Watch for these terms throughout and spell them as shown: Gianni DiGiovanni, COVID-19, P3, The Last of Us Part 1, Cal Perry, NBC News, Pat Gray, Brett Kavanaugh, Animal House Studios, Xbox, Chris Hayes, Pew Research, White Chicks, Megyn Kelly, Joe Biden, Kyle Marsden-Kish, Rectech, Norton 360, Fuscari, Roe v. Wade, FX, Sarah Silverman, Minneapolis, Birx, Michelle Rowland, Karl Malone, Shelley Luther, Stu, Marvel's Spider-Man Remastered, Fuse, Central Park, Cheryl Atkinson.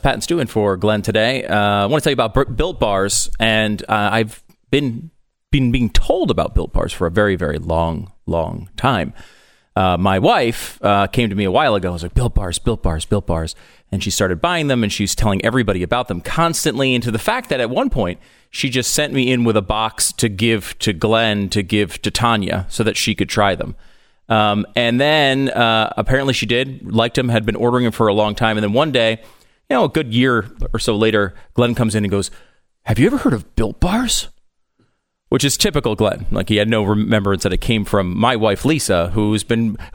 It's Pat and Stu in for Glenn today. I want to tell you about Built Bars, and I've been being told about Built Bars for a very, very long time. My wife came to me a while ago and was like, Built Bars. And she started buying them, and she's telling everybody about them constantly. And to the fact that at one point, she just sent me in with a box to give to Glenn, to give to Tanya, so that she could try them. And then apparently she did, liked them, had been ordering them for a long time. And then one day, you know, a good year or so later, Glenn comes in and goes, "Have you ever heard of Built Bars?" Which is typical Glenn. Like, he had no remembrance that it came from my wife, Lisa, who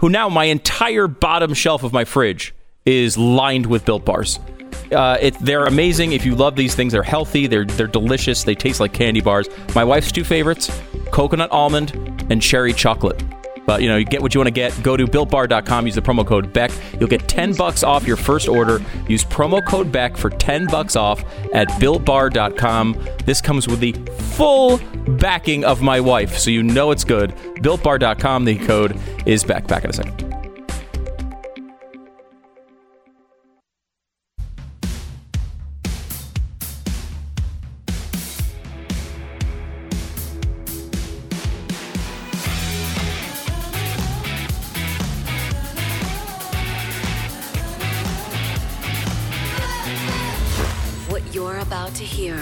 now my entire bottom shelf of my fridge is lined with Built Bars. They're amazing. If you love these things, they're healthy. They're delicious. They taste like candy bars. My wife's two favorites, coconut almond and cherry chocolate. But, you know, you get what you want to get. Go to BuiltBar.com. Use the promo code BECK. You'll get $10 off your first order. Use promo code BECK for $10 off at BuiltBar.com. This comes with the full backing of my wife, so you know it's good. BuiltBar.com. The code is BECK. Back in a second. To hear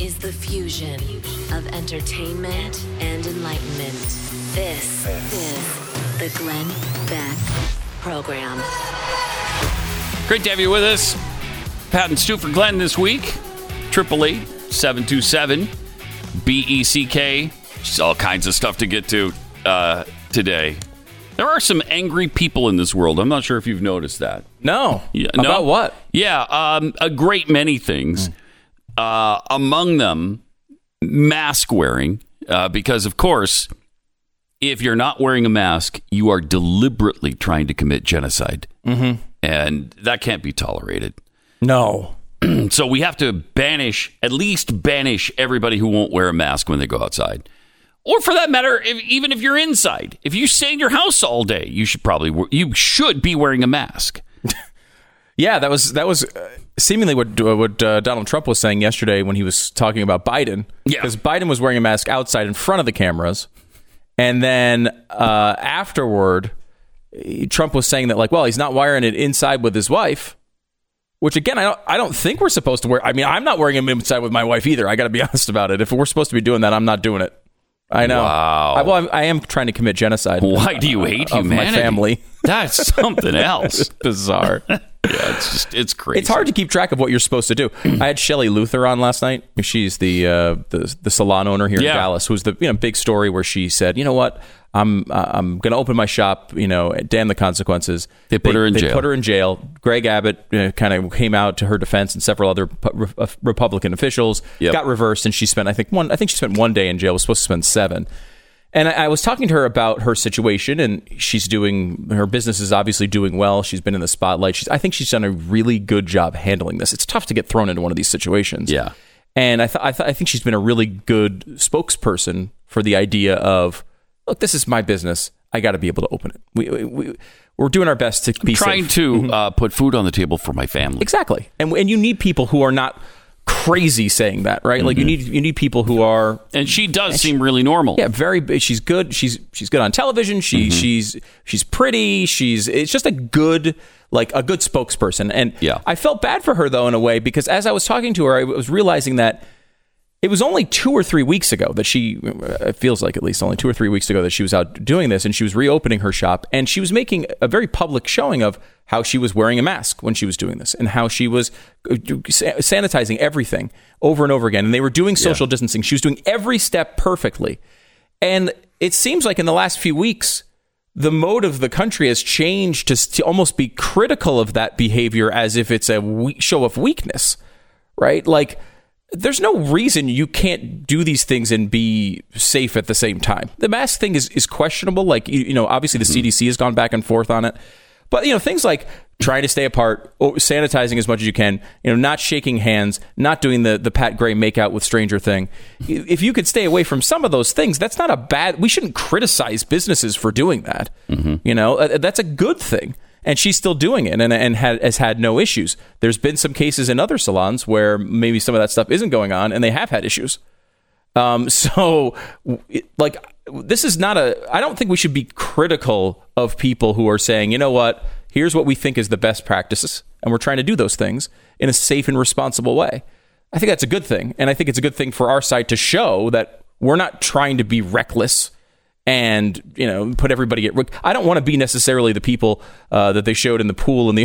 is the fusion of entertainment and enlightenment. This is the Glenn Beck Program. Great to have you with us. Pat and Stu for Glenn this week. 888-727-BECK. Just all kinds of stuff to get to today. There are some angry people in this world. I'm not sure if you've noticed that. No. Yeah, about what? Yeah, a great many things. Among them, mask wearing, because, of course, if you're not wearing a mask, you are deliberately trying to commit genocide. Mm-hmm. And that can't be tolerated. No. So we have to at least banish everybody who won't wear a mask when they go outside. Or for that matter, even if you're inside, if you stay in your house all day, you should be wearing a mask. Yeah, that was seemingly what Donald Trump was saying yesterday when he was talking about Biden. Yeah, because Biden was wearing a mask outside in front of the cameras, and then afterward, Trump was saying that, like, well, he's not wearing it inside with his wife. Which, again, I don't think we're supposed to wear. I mean, I'm not wearing them inside with my wife either. I got to be honest about it. If we're supposed to be doing that, I'm not doing it. I know. Wow. I am trying to commit genocide. Why do you hate humanity? My family. That's something else. It's bizarre. Yeah, it's crazy. It's hard to keep track of what you're supposed to do. I had Shelley Luther on last night. She's the salon owner here in Dallas, who's the big story where she said, you know what, I'm going to open my shop. You know, damn the consequences. They put her in jail. Greg Abbott kind of came out to her defense, and several other Republican officials got reversed, and she spent I think she spent 1 day in jail. Was supposed to spend 7. And I was talking to her about her situation, and her business is obviously doing well. She's been in the spotlight. I think she's done a really good job handling this. It's tough to get thrown into one of these situations. Yeah. And I think she's been a really good spokesperson for the idea of, look, this is my business. I got to be able to open it. We're doing our best to be safe. To put food on the table for my family. Exactly. And you need people who are not crazy saying that, right? Mm-hmm. Like, you need people who are, and she does seem really normal. Yeah, very. She's good. She's good on television. She's pretty. It's just a good spokesperson. And I felt bad for her, though, in a way, because as I was talking to her, I was realizing that it was only 2 or 3 weeks ago that it feels like at least only 2 or 3 weeks ago that she was out doing this, and she was reopening her shop, and she was making a very public showing of how she was wearing a mask when she was doing this, and how she was sanitizing everything over and over again. And they were doing social distancing. She was doing every step perfectly. And it seems like in the last few weeks, the mode of the country has changed to almost be critical of that behavior as if it's a show of weakness, right? Like, there's no reason you can't do these things and be safe at the same time. The mask thing is questionable. Like, obviously the CDC has gone back and forth on it. But, things like trying to stay apart, sanitizing as much as you can, not shaking hands, not doing the Pat Gray makeout with stranger thing. If you could stay away from some of those things, that's not we shouldn't criticize businesses for doing that. That's a good thing. And she's still doing it and has had no issues. There's been some cases in other salons where maybe some of that stuff isn't going on and they have had issues. This is not I don't think we should be critical of people who are saying, you know what, here's what we think is the best practices. And we're trying to do those things in a safe and responsible way. I think that's a good thing. And I think it's a good thing for our side to show that we're not trying to be reckless and, you know, put everybody at risk. I don't want to be necessarily the people that they showed in the pool in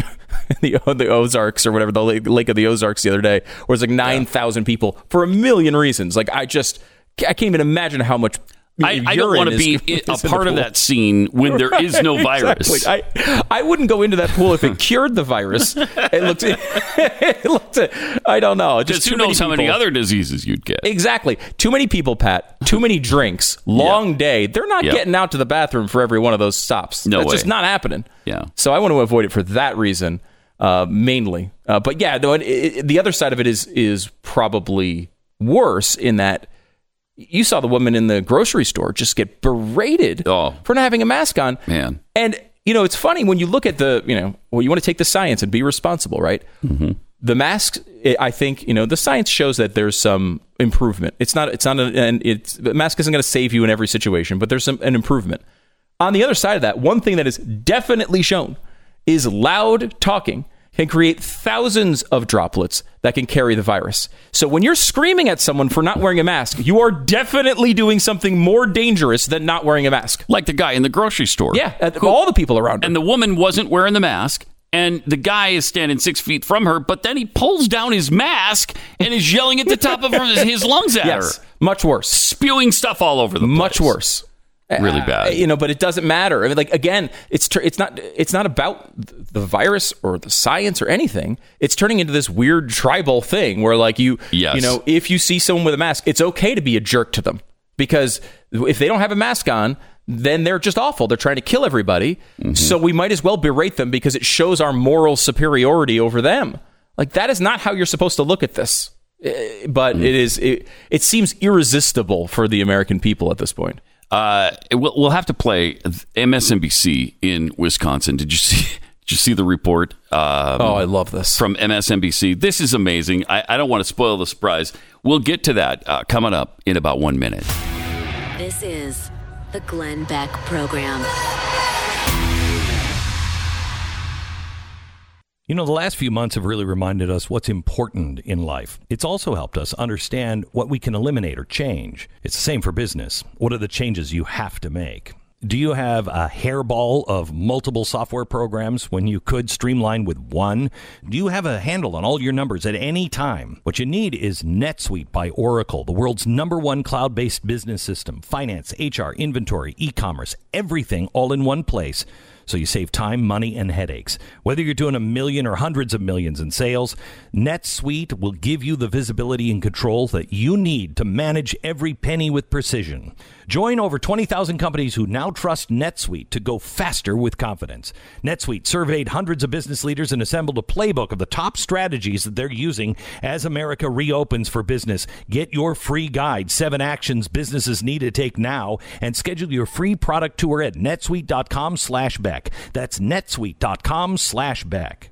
the Ozarks or whatever, the Lake of the Ozarks the other day, where it's like 9,000 people for a million reasons. Like, I can't even imagine how much. I don't want to be a part of that scene when there is no virus. Exactly. I wouldn't go into that pool if it cured the virus. I don't know. Just who knows how many other diseases you'd get. Exactly. Too many people, Pat. Too many drinks. Long day. They're not getting out to the bathroom for every one of those stops. No way. It's just not happening. Yeah. So I want to avoid it for that reason, mainly. But yeah, though, the other side of it is probably worse in that. You saw the woman in the grocery store just get berated for not having a mask on. Man. And, you know, it's funny when you look at you want to take the science and be responsible, right? Mm-hmm. The masks, I think, you know, the science shows that there's some improvement. The mask isn't going to save you in every situation, but there's an improvement. On the other side of that, one thing that is definitely shown is loud talking can create thousands of droplets that can carry the virus. So when you're screaming at someone for not wearing a mask, you are definitely doing something more dangerous than not wearing a mask. Like the guy in the grocery store. Yeah, all the people around him. And the woman wasn't wearing the mask, and the guy is standing 6 feet from her, but then he pulls down his mask and is yelling at the top of his lungs at her. Much worse. Spewing stuff all over the place. Much worse. Really bad, but it doesn't matter. I mean, like, again, it's not about the virus or the science or anything. It's turning into this weird tribal thing where, like, if you see someone with a mask, it's okay to be a jerk to them, because if they don't have a mask on, then they're just awful. They're trying to kill everybody. Mm-hmm. So we might as well berate them because it shows our moral superiority over them. Like, that is not how you're supposed to look at this. But it seems irresistible for the American people at this point. We'll have to play MSNBC in Wisconsin. Did you see the report? I love this. From MSNBC. This is amazing. I don't want to spoil the surprise. We'll get to that coming up in about 1 minute. This is the Glenn Beck Program. You know, the last few months have really reminded us what's important in life. It's also helped us understand what we can eliminate or change. It's the same for business. What are the changes you have to make? Do you have a hairball of multiple software programs when you could streamline with one? Do you have a handle on all your numbers at any time? What you need is NetSuite by Oracle, the world's #1 cloud-based business system. Finance, HR, inventory, e-commerce, everything all in one place. So you save time, money, and headaches. Whether you're doing a million or hundreds of millions in sales, NetSuite will give you the visibility and control that you need to manage every penny with precision. Join over 20,000 companies who now trust NetSuite to go faster with confidence. NetSuite surveyed hundreds of business leaders and assembled a playbook of the top strategies that they're using as America reopens for business. Get your free guide, 7 actions businesses need to take now, and schedule your free product tour at netsuite.com/Beck. That's netsuite.com/Beck.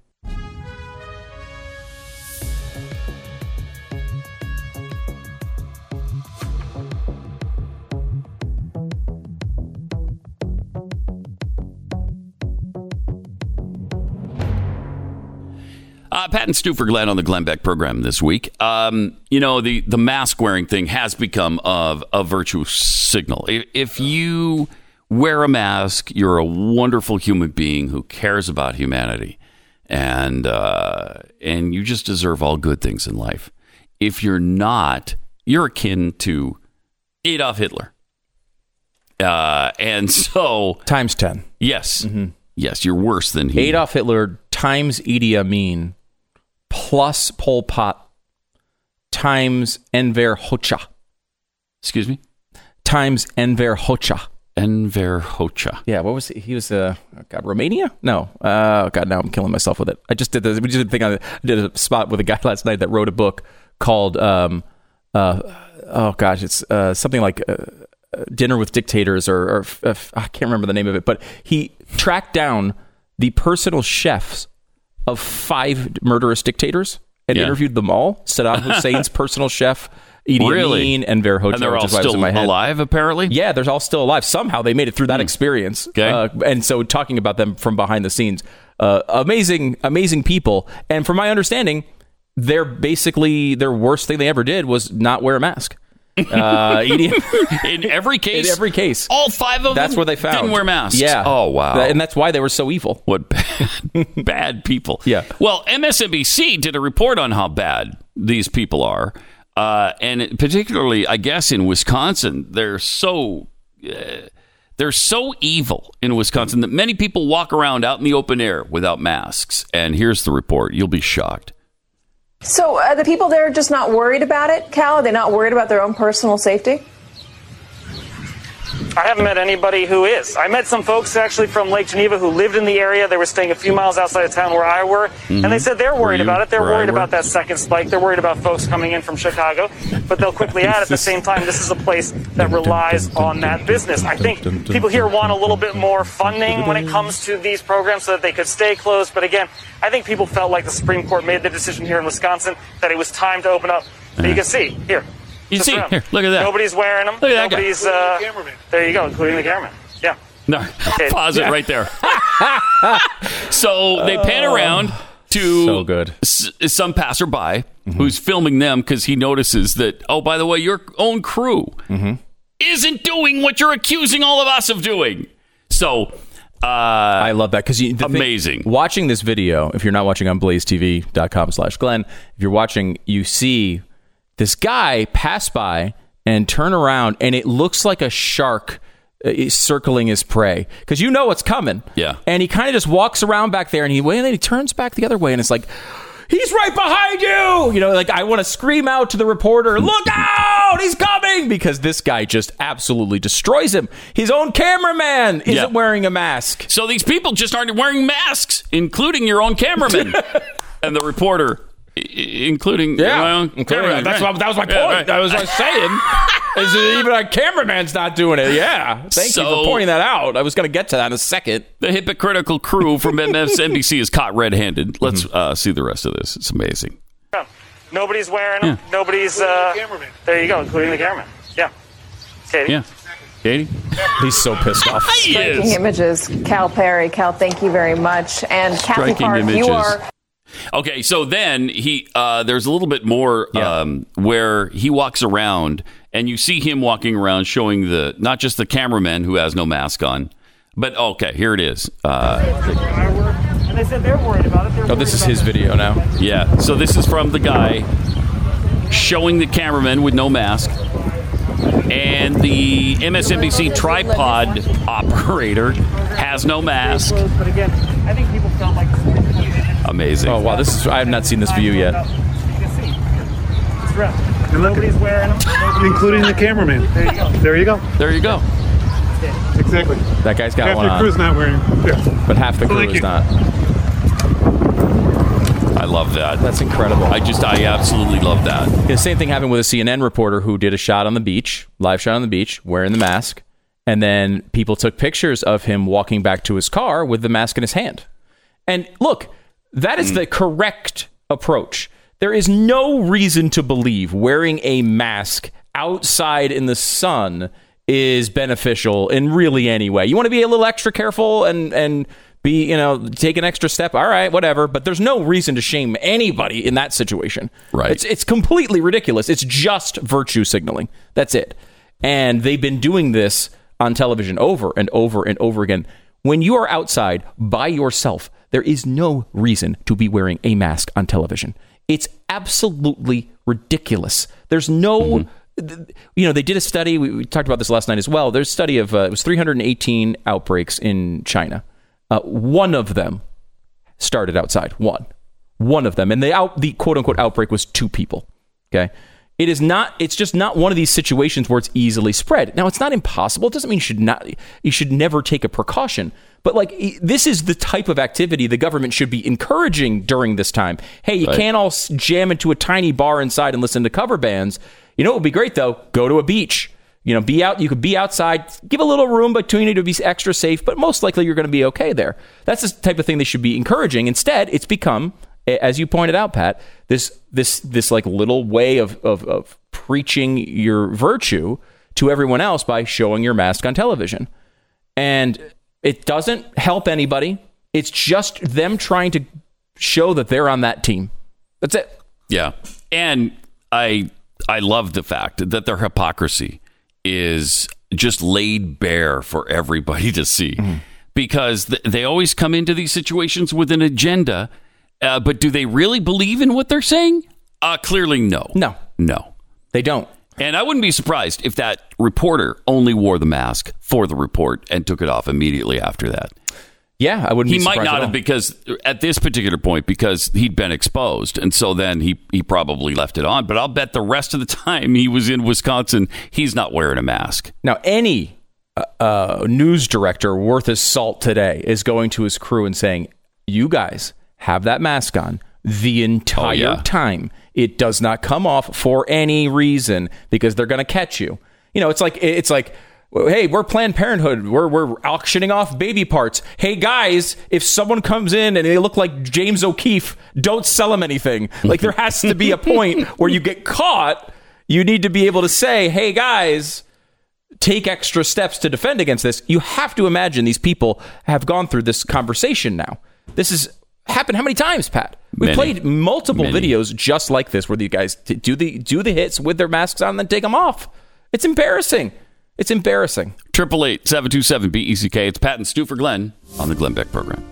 Pat and Stu for Glenn on the Glenn Beck Program this week. The mask wearing thing has become of a virtue signal. If you wear a mask, you're a wonderful human being who cares about humanity, and you just deserve all good things in life. If you're not, you're akin to Adolf Hitler. And so... Times 10. Yes. Mm-hmm. Yes, you're worse than he. Adolf Hitler times Idi Amin plus Pol Pot times Enver Hoxha. Excuse me? Times Enver Hoxha. Enver Hoxha. Yeah, what was he? He was Romania? No. Now I'm killing myself with it. I did a spot with a guy last night that wrote a book called it's something like Dinner with Dictators, or I can't remember the name of it, but he tracked down the personal chefs of five murderous dictators and interviewed them all. Saddam Hussein's personal chef, Idi Amin, and Enver Hoxha. And they're all still alive, apparently? Yeah, they're all still alive. Somehow they made it through that experience. Okay. And so talking about them from behind the scenes. Amazing people. And from my understanding, they're basically, their worst thing they ever did was not wear a mask. In every case, all five of them they found didn't wear masks. Yeah. Oh, wow. And that's why they were so evil. What bad people. Yeah. Well, MSNBC did a report on how bad these people are. And particularly, I guess, in Wisconsin, they're so evil in Wisconsin that many people walk around out in the open air without masks. And here's the report. You'll be shocked. So the people there are just not worried about it, Cal? Are they not worried about their own personal safety? I haven't met anybody who is. I met some folks actually from Lake Geneva who lived in the area. They were staying a few miles outside of town where I were. Mm-hmm. And they said they're worried about it. They're worried about that second spike. They're worried about folks coming in from Chicago. But they'll quickly add at the same time, this is a place that relies on that business. I think people here want a little bit more funding when it comes to these programs so that they could stay closed. But again, I think people felt like the Supreme Court made the decision here in Wisconsin that it was time to open up. But you can see here. You see, here, look at that. Nobody's wearing them. Look at that guy. The there you go, including the cameraman. Yeah. No, pause it right there. So they pan around to some passerby who's filming them because he notices that, oh, by the way, your own crew isn't doing what you're accusing all of us of doing. So... I love that because amazing thing, watching this video, if you're not watching on blazetv.com/Glenn, if you're watching, you see... This guy pass by and turn around, and it looks like a shark is circling his prey because you know what's coming. Yeah. And he kind of just walks around back there, and then he turns back the other way, and it's like, he's right behind you. You know, like I want to scream out to the reporter, look out, he's coming, because this guy just absolutely destroys him. His own cameraman isn't wearing a mask. So these people just aren't wearing masks, including your own cameraman and the reporter. Including my own cameraman. That was my point. Right. That was what I was saying. Is even our cameraman's not doing it. Yeah. Thank you for pointing that out. I was going to get to that in a second. The hypocritical crew from MSNBC is caught red-handed. Let's see the rest of this. It's amazing. Nobody's wearing them. Nobody's... there you go, including the cameraman. Yeah. Katie? Yeah. Katie? He's so pissed off. Striking images. Cal Perry. Cal, thank you very much. And Kathy Park, you are... Okay, so then he there's a little bit more where he walks around, and you see him walking around showing not just the cameraman who has no mask on, but okay, here it is. And they said they're worried about it. This is his video now. Yeah, so this is from the guy showing the cameraman with no mask, and the MSNBC tripod operator has no mask. But again, I think people felt like. Amazing. Oh, wow. I have not seen this view yet. Nobody's wearing them. Including the cameraman. There you go. Exactly. That guy's got half one on. Half the crew's not wearing them. But half the crew is not. I love that. That's incredible. I absolutely love that. The same thing happened with a CNN reporter who did a shot on the beach, live shot on the beach, wearing the mask. And then people took pictures of him walking back to his car with the mask in his hand. And look... That is the correct approach. There is no reason to believe wearing a mask outside in the sun is beneficial in really any way. You want to be a little extra careful and be, take an extra step. All right, whatever. But there's no reason to shame anybody in that situation. Right. It's completely ridiculous. It's just virtue signaling. That's it. And they've been doing this on television over and over and over again. When you are outside by yourself, there is no reason to be wearing a mask on television. It's absolutely ridiculous. There's no, they did a study. We talked about this last night as well. There's a study of, it was 318 outbreaks in China. One of them started outside. One of them. And the quote unquote outbreak was two people. Okay. It is not. It's just not one of these situations where it's easily spread. Now, it's not impossible. It doesn't mean you should never take a precaution. But this is the type of activity the government should be encouraging during this time. Hey, you can't all jam into a tiny bar inside and listen to cover bands. You know what would be great though? Go to a beach. You know, be out. You could be outside. Give a little room between you to be extra safe, but most likely you're going to be okay there. That's the type of thing they should be encouraging. Instead, it's become, as you pointed out, Pat, this like little way of preaching your virtue to everyone else by showing your mask on television, and it doesn't help anybody. It's just them trying to show that they're on that team. That's it. Yeah, and I love the fact that their hypocrisy is just laid bare for everybody to see, because they always come into these situations with an agenda. But do they really believe in what they're saying? Clearly, no, they don't. And I wouldn't be surprised if that reporter only wore the mask for the report and took it off immediately after that. Yeah, I wouldn't. He might not have, because at this particular point, because he'd been exposed, and so then he probably left it on. But I'll bet the rest of the time he was in Wisconsin, he's not wearing a mask. Now, any news director worth his salt today is going to his crew and saying, "You guys have that mask on the entire time. It does not come off for any reason, because they're going to catch you." You know, it's like. Hey, we're Planned Parenthood. We're auctioning off baby parts. Hey, guys, if someone comes in and they look like James O'Keefe, don't sell them anything. Like, there has to be a point where you get caught. You need to be able to say, hey, guys, take extra steps to defend against this. You have to imagine these people have gone through this conversation now. This has happened how many times, Pat? We played multiple videos just like this where these guys do the hits with their masks on and then take them off. It's embarrassing. 888-727-BECK. It's Pat and Stu for Glenn on the Glenn Beck Program.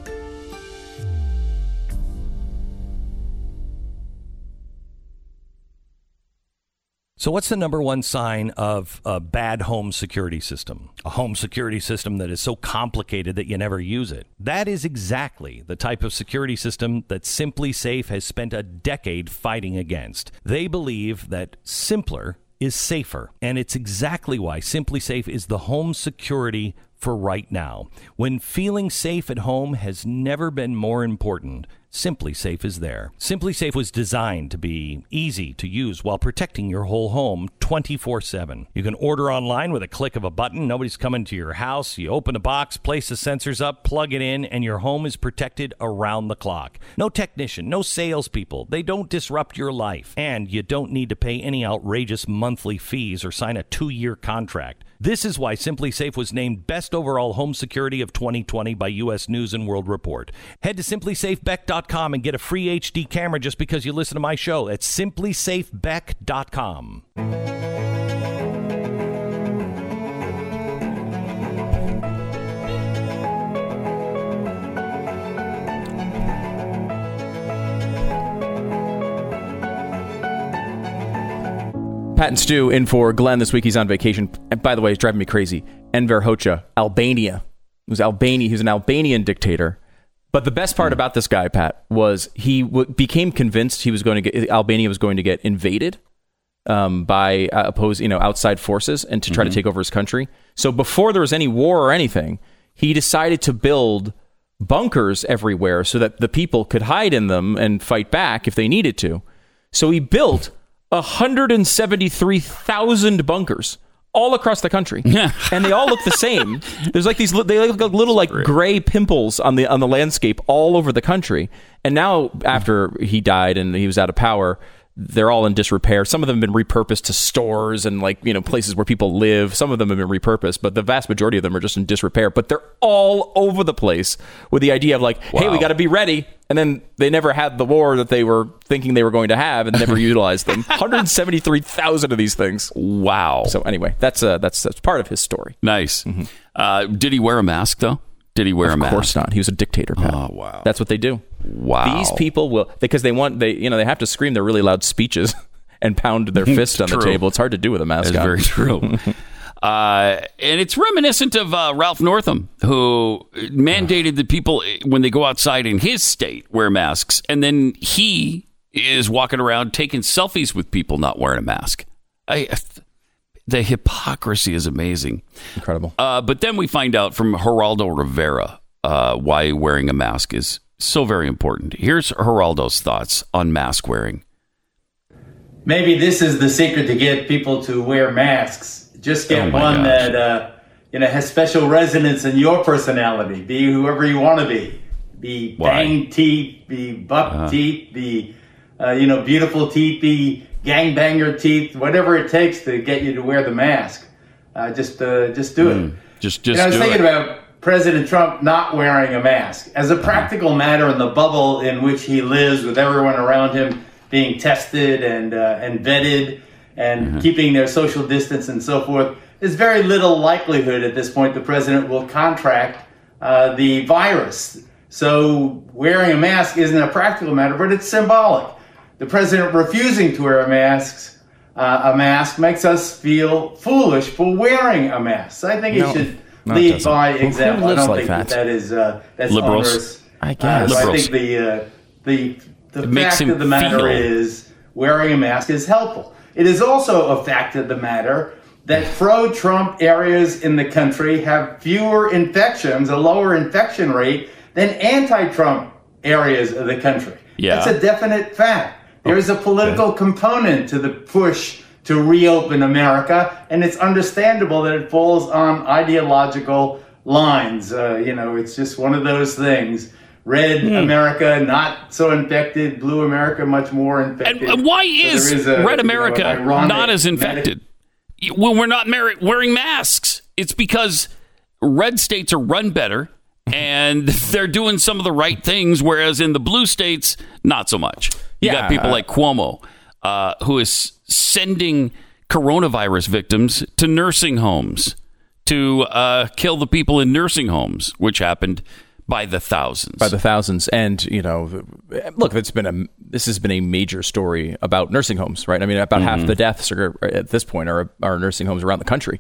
So what's the number one sign of a bad home security system? A home security system that is so complicated that you never use it. That is exactly the type of security system that SimpliSafe has spent a decade fighting against. They believe that simpler is safer, and it's exactly why SimpliSafe is the home security for right now. When feeling safe at home has never been more important, SimpliSafe is there. SimpliSafe was designed to be easy to use while protecting your whole home 24/7. You can order online with a click of a button. Nobody's coming to your house. You open a box, place the sensors up, plug it in, and your home is protected around the clock. No technician, no salespeople. They don't disrupt your life, and you don't need to pay any outrageous monthly fees or sign a 2-year contract. This is why SimpliSafe was named Best Overall Home Security of 2020 by U.S. News and World Report. Head to SimpliSafeBeck.com and get a free HD camera just because you listen to my show. It's SimpliSafeBeck.com. Pat and Stu in for Glenn this week. He's on vacation. And by the way, he's driving me crazy. Enver Hoxha, Albania. He was an Albanian dictator. But the best part about this guy, Pat, was he became convinced he was going to get Albania was going to get invaded by outside forces and to try to take over his country. So before there was any war or anything, he decided to build bunkers everywhere so that the people could hide in them and fight back if they needed to. So he built 173,000 bunkers all across the country, and they all look the same. There's like these, they look like little like gray pimples on the landscape all over the country. And now, after he died and he was out of power, they're all in disrepair. Some of them have been repurposed to stores and places where people live. Some of them have been repurposed, but the vast majority of them are just in disrepair. But they're all over the place with the idea of hey, we got to be ready. And then they never had the war that they were thinking they were going to have and never utilized them. 173,000 of these things. Wow. So anyway, that's part of his story. Nice. Did he wear a mask though? Of course not. He was a dictator, Pat. Oh, wow. That's what they do. Wow. These people will, because they have to scream their really loud speeches and pound their fist on the table. It's hard to do with a mask. That's very true. And it's reminiscent of Ralph Northam, who mandated that people, when they go outside in his state, wear masks. And then he is walking around taking selfies with people not wearing a mask. The hypocrisy is amazing. Incredible. But then we find out from Geraldo Rivera why wearing a mask is so very important. Here's Geraldo's thoughts on mask wearing. Maybe this is the secret to get people to wear masks. Just get one that has special resonance in your personality. Be whoever you want to be. Be bang teeth, be buck teeth, be beautiful teeth, be gangbanger teeth. Whatever it takes to get you to wear the mask. Just do it. Just. I was thinking about President Trump not wearing a mask as a practical matter in the bubble in which he lives, with everyone around him being tested and vetted and keeping their social distance and so forth. There's very little likelihood at this point the president will contract the virus. So wearing a mask isn't a practical matter, but it's symbolic. The president refusing to wear a mask makes us feel foolish for wearing a mask. So I think he should lead by example. I don't think that is that's liberals. I guess. So I think the fact of the matter is wearing a mask is helpful. It is also a fact of the matter that pro-Trump areas in the country have fewer infections, a lower infection rate than anti-Trump areas of the country. Yeah. That's a definite fact. There is a political component to the push to reopen America, and it's understandable that it falls on ideological lines. It's just one of those things. Red America, not so infected. Blue America, much more infected. And why is red America not as infected? When we're not wearing masks, it's because red states are run better and they're doing some of the right things, whereas in the blue states, not so much. You got people like Cuomo, who is sending coronavirus victims to nursing homes to kill the people in nursing homes, which happened by the thousands. And, look, this has been a major story about nursing homes, right? I mean, about half the deaths at this point are nursing homes around the country.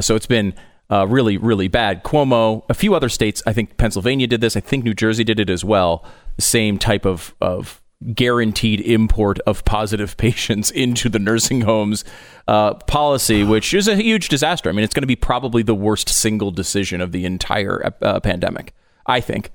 So it's been really, really bad. Cuomo, a few other states, I think Pennsylvania did this. I think New Jersey did it as well. The same type of guaranteed import of positive patients into the nursing homes policy, which is a huge disaster. I mean, it's going to be probably the worst single decision of the entire pandemic, I think,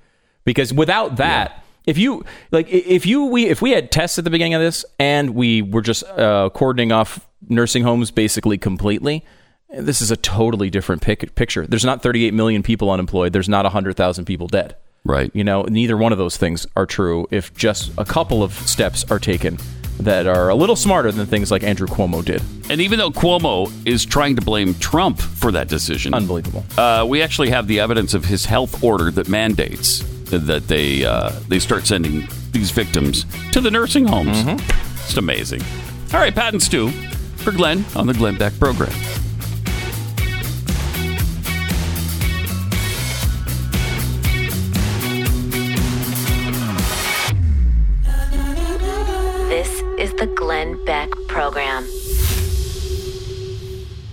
because without that, if we had tests at the beginning of this and we were just cordoning off nursing homes basically completely, this is a totally different picture. There's not 38 million people unemployed. There's not 100,000 people dead. Right. Neither one of those things are true if just a couple of steps are taken that are a little smarter than things like Andrew Cuomo did. And even though Cuomo is trying to blame Trump for that decision. Unbelievable. We actually have the evidence of his health order that mandates that they start sending these victims to the nursing homes. Mm-hmm. It's amazing. All right, Pat and Stu for Glenn on the Glenn Beck Program. The Glenn Beck Program.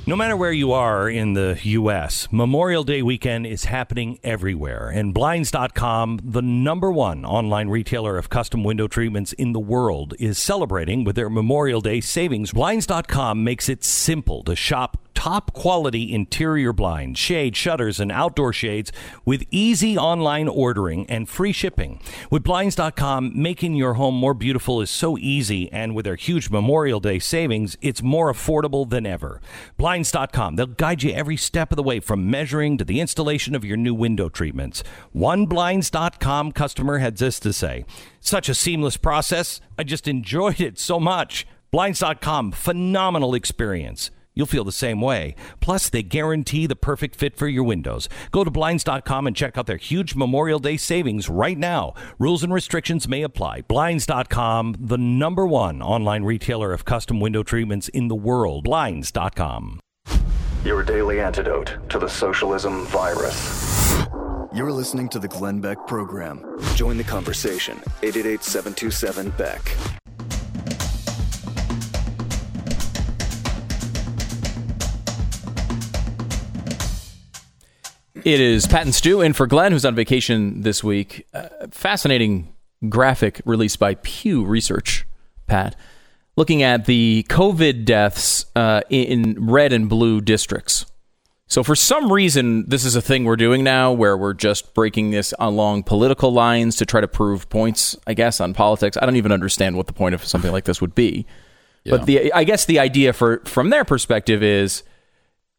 No matter where you are in the U.S., Memorial Day weekend is happening everywhere. And Blinds.com, the number one online retailer of custom window treatments in the world, is celebrating with their Memorial Day savings. Blinds.com makes it simple to shop top quality interior blinds, shade, shutters, and outdoor shades with easy online ordering and free shipping. With Blinds.com, making your home more beautiful is so easy, and with their huge Memorial Day savings, it's more affordable than ever. Blinds.com, they'll guide you every step of the way from measuring to the installation of your new window treatments. One Blinds.com customer had this to say: "Such a seamless process. I just enjoyed it so much." Blinds.com, phenomenal experience. You'll feel the same way. Plus, they guarantee the perfect fit for your windows. Go to Blinds.com and check out their huge Memorial Day savings right now. Rules and restrictions may apply. Blinds.com, the number one online retailer of custom window treatments in the world. Blinds.com. Your daily antidote to the socialism virus. You're listening to the Glenn Beck Program. Join the conversation. 888-727-BECK. It is Pat and Stu in for Glenn, who's on vacation this week. Fascinating graphic released by Pew Research, Pat, looking at the COVID deaths in red and blue districts. So for some reason, this is a thing we're doing now where we're just breaking this along political lines to try to prove points, I guess, on politics. I don't even understand what the point of something like this would be. Yeah. But I guess the idea from their perspective is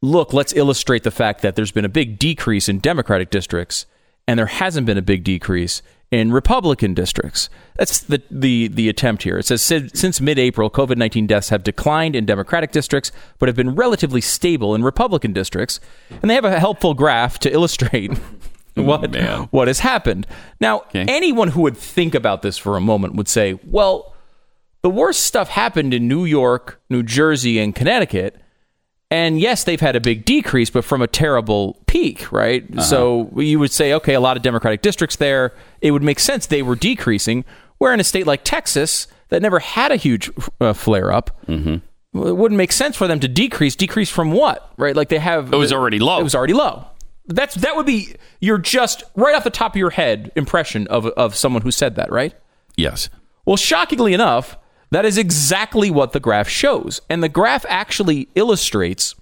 look, let's illustrate the fact that there's been a big decrease in Democratic districts and there hasn't been a big decrease in Republican districts. That's the attempt here. It says, since mid-April, COVID-19 deaths have declined in Democratic districts, but have been relatively stable in Republican districts. And they have a helpful graph to illustrate what has happened. Now, anyone who would think about this for a moment would say, well, the worst stuff happened in New York, New Jersey, and Connecticut. And yes, they've had a big decrease, but from a terrible peak, right? Uh-huh. So you would say, okay, a lot of Democratic districts there, it would make sense they were decreasing. Where in a state like Texas that never had a huge flare-up, mm-hmm. it wouldn't make sense for them to decrease. Decrease from what, right? Like they have... It was already low. It was already low. That would be your just right off the top of your head impression of someone who said that, right? Yes. Well, shockingly enough... That is exactly what the graph shows. And the graph actually illustrates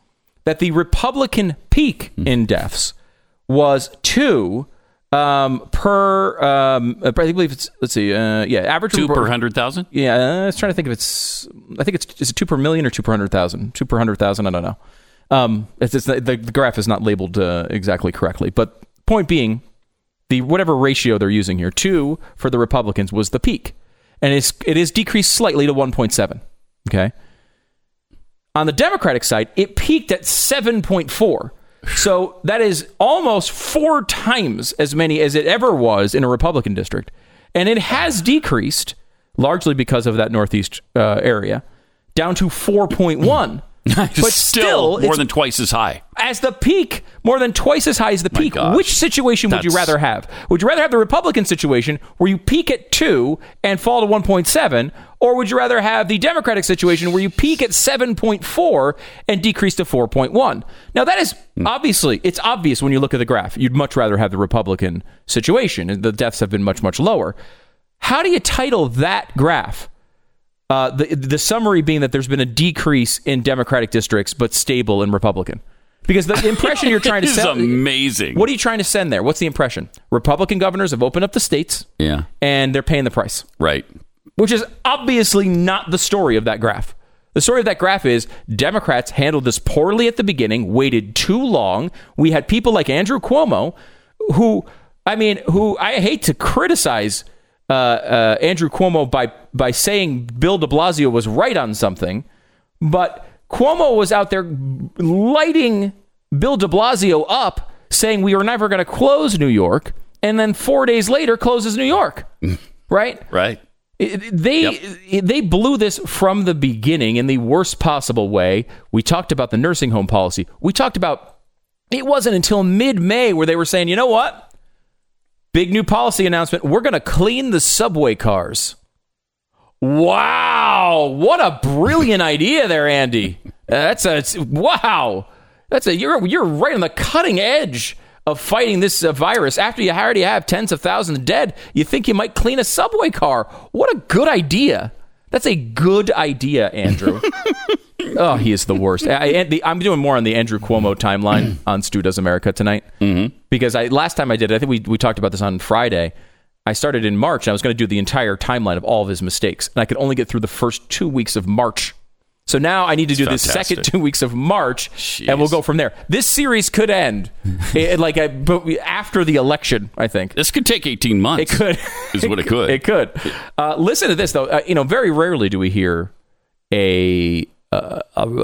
that the Republican peak in deaths was 2 per, I believe it's, let's see, average. 2 per 100,000? Yeah, I was trying to think if it's, I think it's, is it 2 per million or 2 per 100,000? 2 per 100,000, I don't know. It's the graph is not labeled exactly correctly. But point being, the whatever ratio they're using here, 2 for the Republicans was the peak. And it is decreased slightly to 1.7, okay? On the Democratic side, it peaked at 7.4. So that is almost 4 times as many as it ever was in a Republican district. And it has decreased, largely because of that Northeast area, down to 4.1. But still more than twice as high as the peak. More than twice as high as the peak. Which situation would you rather have? Would you rather have the Republican situation where you peak at 2 and fall to 1.7, or would you rather have the Democratic situation where you peak at 7.4 and decrease to 4.1? Now that is obviously, it's obvious when you look at the graph. You'd much rather have the Republican situation, and the deaths have been much, much lower. How do you title that graph? The summary being that there's been a decrease in Democratic districts, but stable in Republican. Because the impression you're trying to send... This is amazing. What are you trying to send there? What's the impression? Republican governors have opened up the states, and they're paying the price. Right. Which is obviously not the story of that graph. The story of that graph is Democrats handled this poorly at the beginning, waited too long. We had people like Andrew Cuomo, who I hate to criticize... Andrew Cuomo by saying Bill de Blasio was right on something, but Cuomo was out there lighting Bill de Blasio up, saying we are never going to close New York, and then 4 days later closes New York. Right? Right. They blew this from the beginning in the worst possible way. We talked about the nursing home policy. We talked about it wasn't until mid-May where they were saying, you know what? Big new policy announcement. We're going to clean the subway cars. Wow. What a brilliant idea there, Andy. Wow. You're right on the cutting edge of fighting this virus. After you already have tens of thousands dead, you think you might clean a subway car. What a good idea. That's a good idea, Andrew. Oh, he is the worst. I'm doing more on the Andrew Cuomo timeline on Stu Does America tonight. Mm-hmm. Because last time I did it, I think we talked about this on Friday. I started in March, and I was going to do the entire timeline of all of his mistakes. And I could only get through the first 2 weeks of March. So now I need to do the second 2 weeks of March, and we'll go from there. This series could end after the election, I think. This could take 18 months. It could. Is what it could. It could. Listen to this, though. Very rarely do we hear a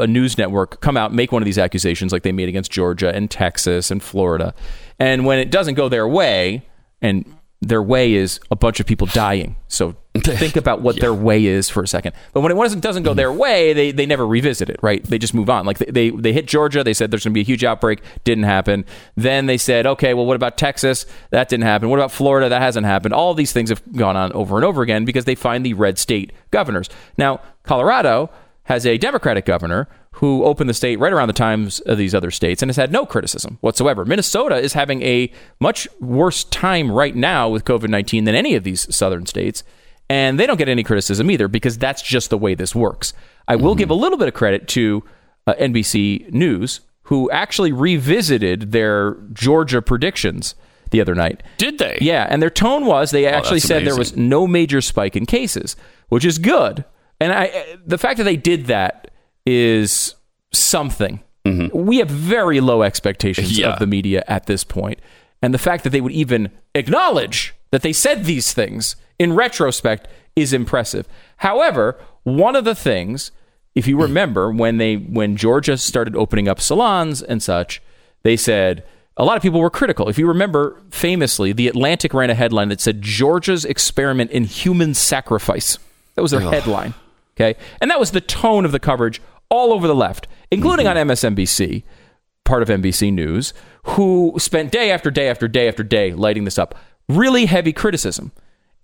news network come out, make one of these accusations like they made against Georgia and Texas and Florida. And when it doesn't go their way, and their way is a bunch of people dying. So think about what their way is for a second. But when it doesn't go their way, they never revisit it, right? They just move on. Like they hit Georgia. They said there's going to be a huge outbreak. Didn't happen. Then they said, okay, well, what about Texas? That didn't happen. What about Florida? That hasn't happened. All these things have gone on over and over again because they find the red state governors. Now, Colorado has a Democratic governor who opened the state right around the times of these other states and has had no criticism whatsoever. Minnesota is having a much worse time right now with COVID-19 than any of these southern states, and they don't get any criticism either because that's just the way this works. I will give a little bit of credit to NBC News, who actually revisited their Georgia predictions the other night. Did they? Yeah, and their tone was they actually said amazing. There was no major spike in cases, which is good. And the fact that they did that is something. Mm-hmm. we have very low expectations of the media at this point. And the fact that they would even acknowledge that they said these things in retrospect is impressive. However, one of the things, if you remember, when Georgia started opening up salons and such, they said a lot of people were critical. If you remember, famously, The Atlantic ran a headline that said Georgia's experiment in human sacrifice. That was their headline. Okay, and that was the tone of the coverage all over the left, including on MSNBC, part of NBC News, who spent day after day after day after day lighting this up. Really heavy criticism.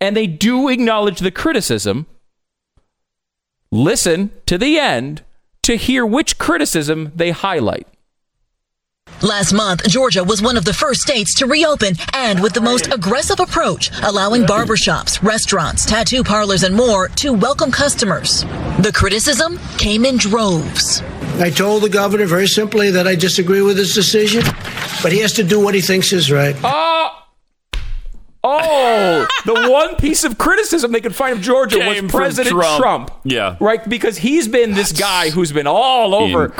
And they do acknowledge the criticism. Listen to the end to hear which criticism they highlight. Last month, Georgia was one of the first states to reopen, and with the most aggressive approach, allowing barbershops, restaurants, tattoo parlors, and more to welcome customers. The criticism came in droves. I told the governor very simply that I disagree with his decision, but he has to do what he thinks is right. Oh, the one piece of criticism they could find of Georgia was President Trump. Yeah. Right? Because he's been this guy who's been all over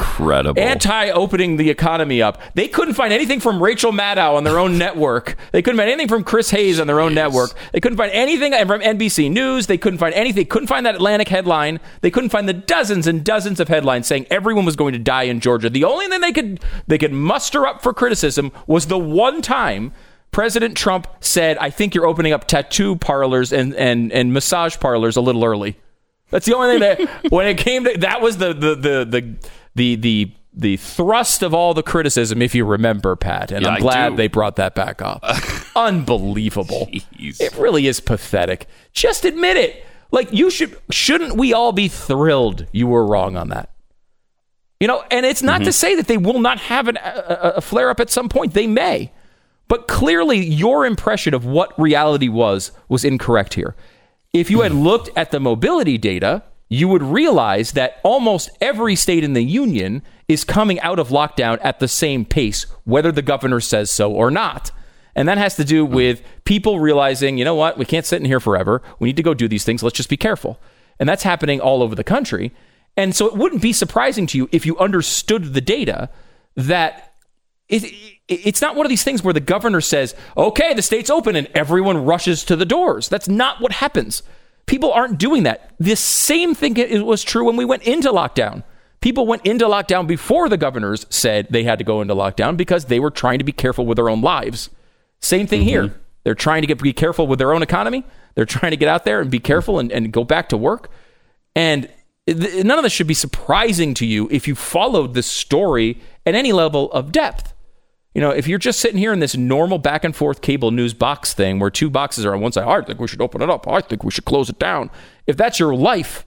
anti-opening the economy up. They couldn't find anything from Rachel Maddow on their own network. They couldn't find anything from Chris Hayes on their own network. They couldn't find anything from NBC News. They couldn't find anything. They couldn't find that Atlantic headline. They couldn't find the dozens and dozens of headlines saying everyone was going to die in Georgia. The only thing they could muster up for criticism was the one time President Trump said, I think you're opening up tattoo parlors and massage parlors a little early. That's the only thing that when it came to that was the thrust of all the criticism, if you remember, Pat. And I'm glad they brought that back up. Unbelievable. Jeez. It really is pathetic. Just admit it. Like, you shouldn't we all be thrilled you were wrong on that? You know, and it's not to say that they will not have a flare up at some point. They may. But clearly, your impression of what reality was incorrect here. If you had looked at the mobility data, you would realize that almost every state in the union is coming out of lockdown at the same pace, whether the governor says so or not. And that has to do with people realizing, you know what, we can't sit in here forever. We need to go do these things. Let's just be careful. And that's happening all over the country. And so it wouldn't be surprising to you if you understood the data that it's not one of these things where the governor says, okay, the state's open, and everyone rushes to the doors. That's not what happens. People aren't doing that. This same thing was true when we went into lockdown. People went into lockdown before the governors said they had to go into lockdown because they were trying to be careful with their own lives. Same thing here. They're trying to be careful with their own economy. They're trying to get out there and be careful and go back to work. And none of this should be surprising to you if you followed this story at any level of depth. You know, if you're just sitting here in this normal back and forth cable news box thing where two boxes are on one side, I think we should open it up. I think we should close it down. If that's your life,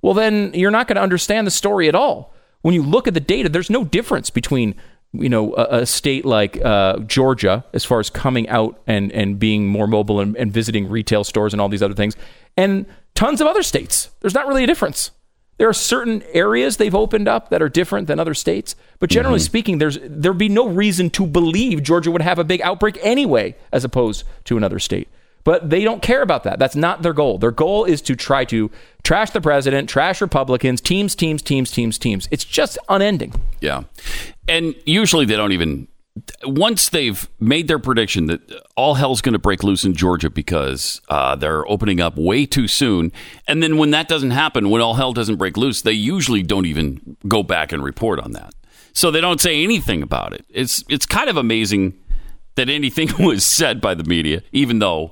well, then you're not going to understand the story at all. When you look at the data, there's no difference between, you know, a state like Georgia, as far as coming out and being more mobile and visiting retail stores and all these other things, and tons of other states. There's not really a difference. There are certain areas they've opened up that are different than other states. But generally speaking, there'd be no reason to believe Georgia would have a big outbreak anyway, as opposed to another state. But they don't care about that. That's not their goal. Their goal is to try to trash the president, trash Republicans, teams. It's just unending. Yeah. And usually they don't even... Once they've made their prediction that all hell's going to break loose in Georgia because they're opening up way too soon, and then when that doesn't happen, when all hell doesn't break loose, they usually don't even go back and report on that. So they don't say anything about it. It's kind of amazing that anything was said by the media, even though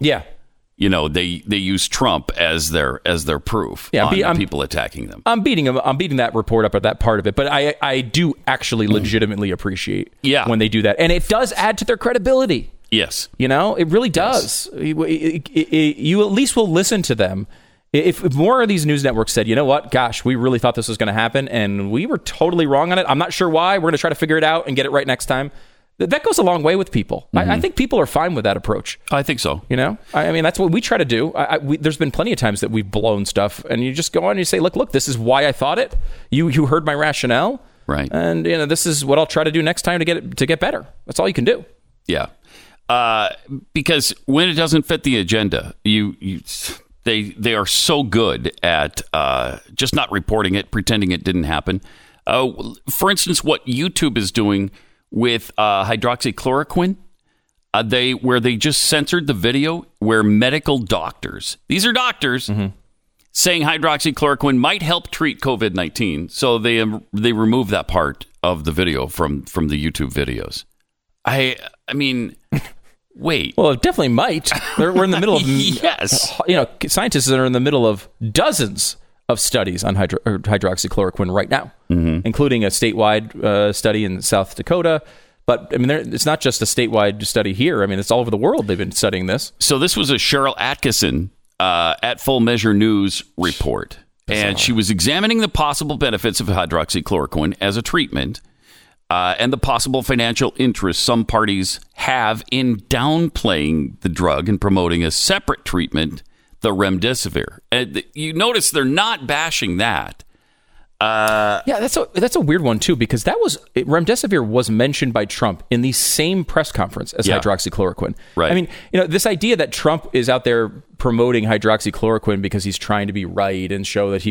you know they use Trump as their proof on people attacking them. I'm beating that report up at that part of it, but I do actually legitimately appreciate when they do that, and it does add to their credibility. Yes, you know it really does. You at least will listen to them. If more of these news networks said, you know what, gosh, we really thought this was going to happen, and we were totally wrong on it. I'm not sure why. We're going to try to figure it out and get it right next time. That goes a long way with people. I think people are fine with that approach. I think so. You know, I mean, that's what we try to do. There's been plenty of times that we've blown stuff, and you just go on and you say, "Look, this is why I thought it. You heard my rationale, right? And you know, this is what I'll try to do next time to get better." That's all you can do. Yeah, because when it doesn't fit the agenda, they are so good at just not reporting it, pretending it didn't happen. For instance, what YouTube is doing with hydroxychloroquine, where they just censored the video where medical doctors, these are doctors, mm-hmm. saying hydroxychloroquine might help treat COVID-19. So they remove that part of the video from the YouTube videos. I mean, wait. Well, it definitely might. We're in the middle of yes. You know, scientists are in the middle of dozens of studies on hydroxychloroquine right now, mm-hmm. including a statewide study in South Dakota. But I mean, it's not just a statewide study here. I mean, it's all over the world. They've been studying this. So this was a Cheryl Atkinson at Full Measure News report, and she was examining the possible benefits of hydroxychloroquine as a treatment and the possible financial interest some parties have in downplaying the drug and promoting a separate treatment, the remdesivir. And you notice they're not bashing that. Yeah, that's a weird one too, because remdesivir was mentioned by Trump in the same press conference as hydroxychloroquine. Right. I mean, you know, this idea that Trump is out there promoting hydroxychloroquine because he's trying to be right and show that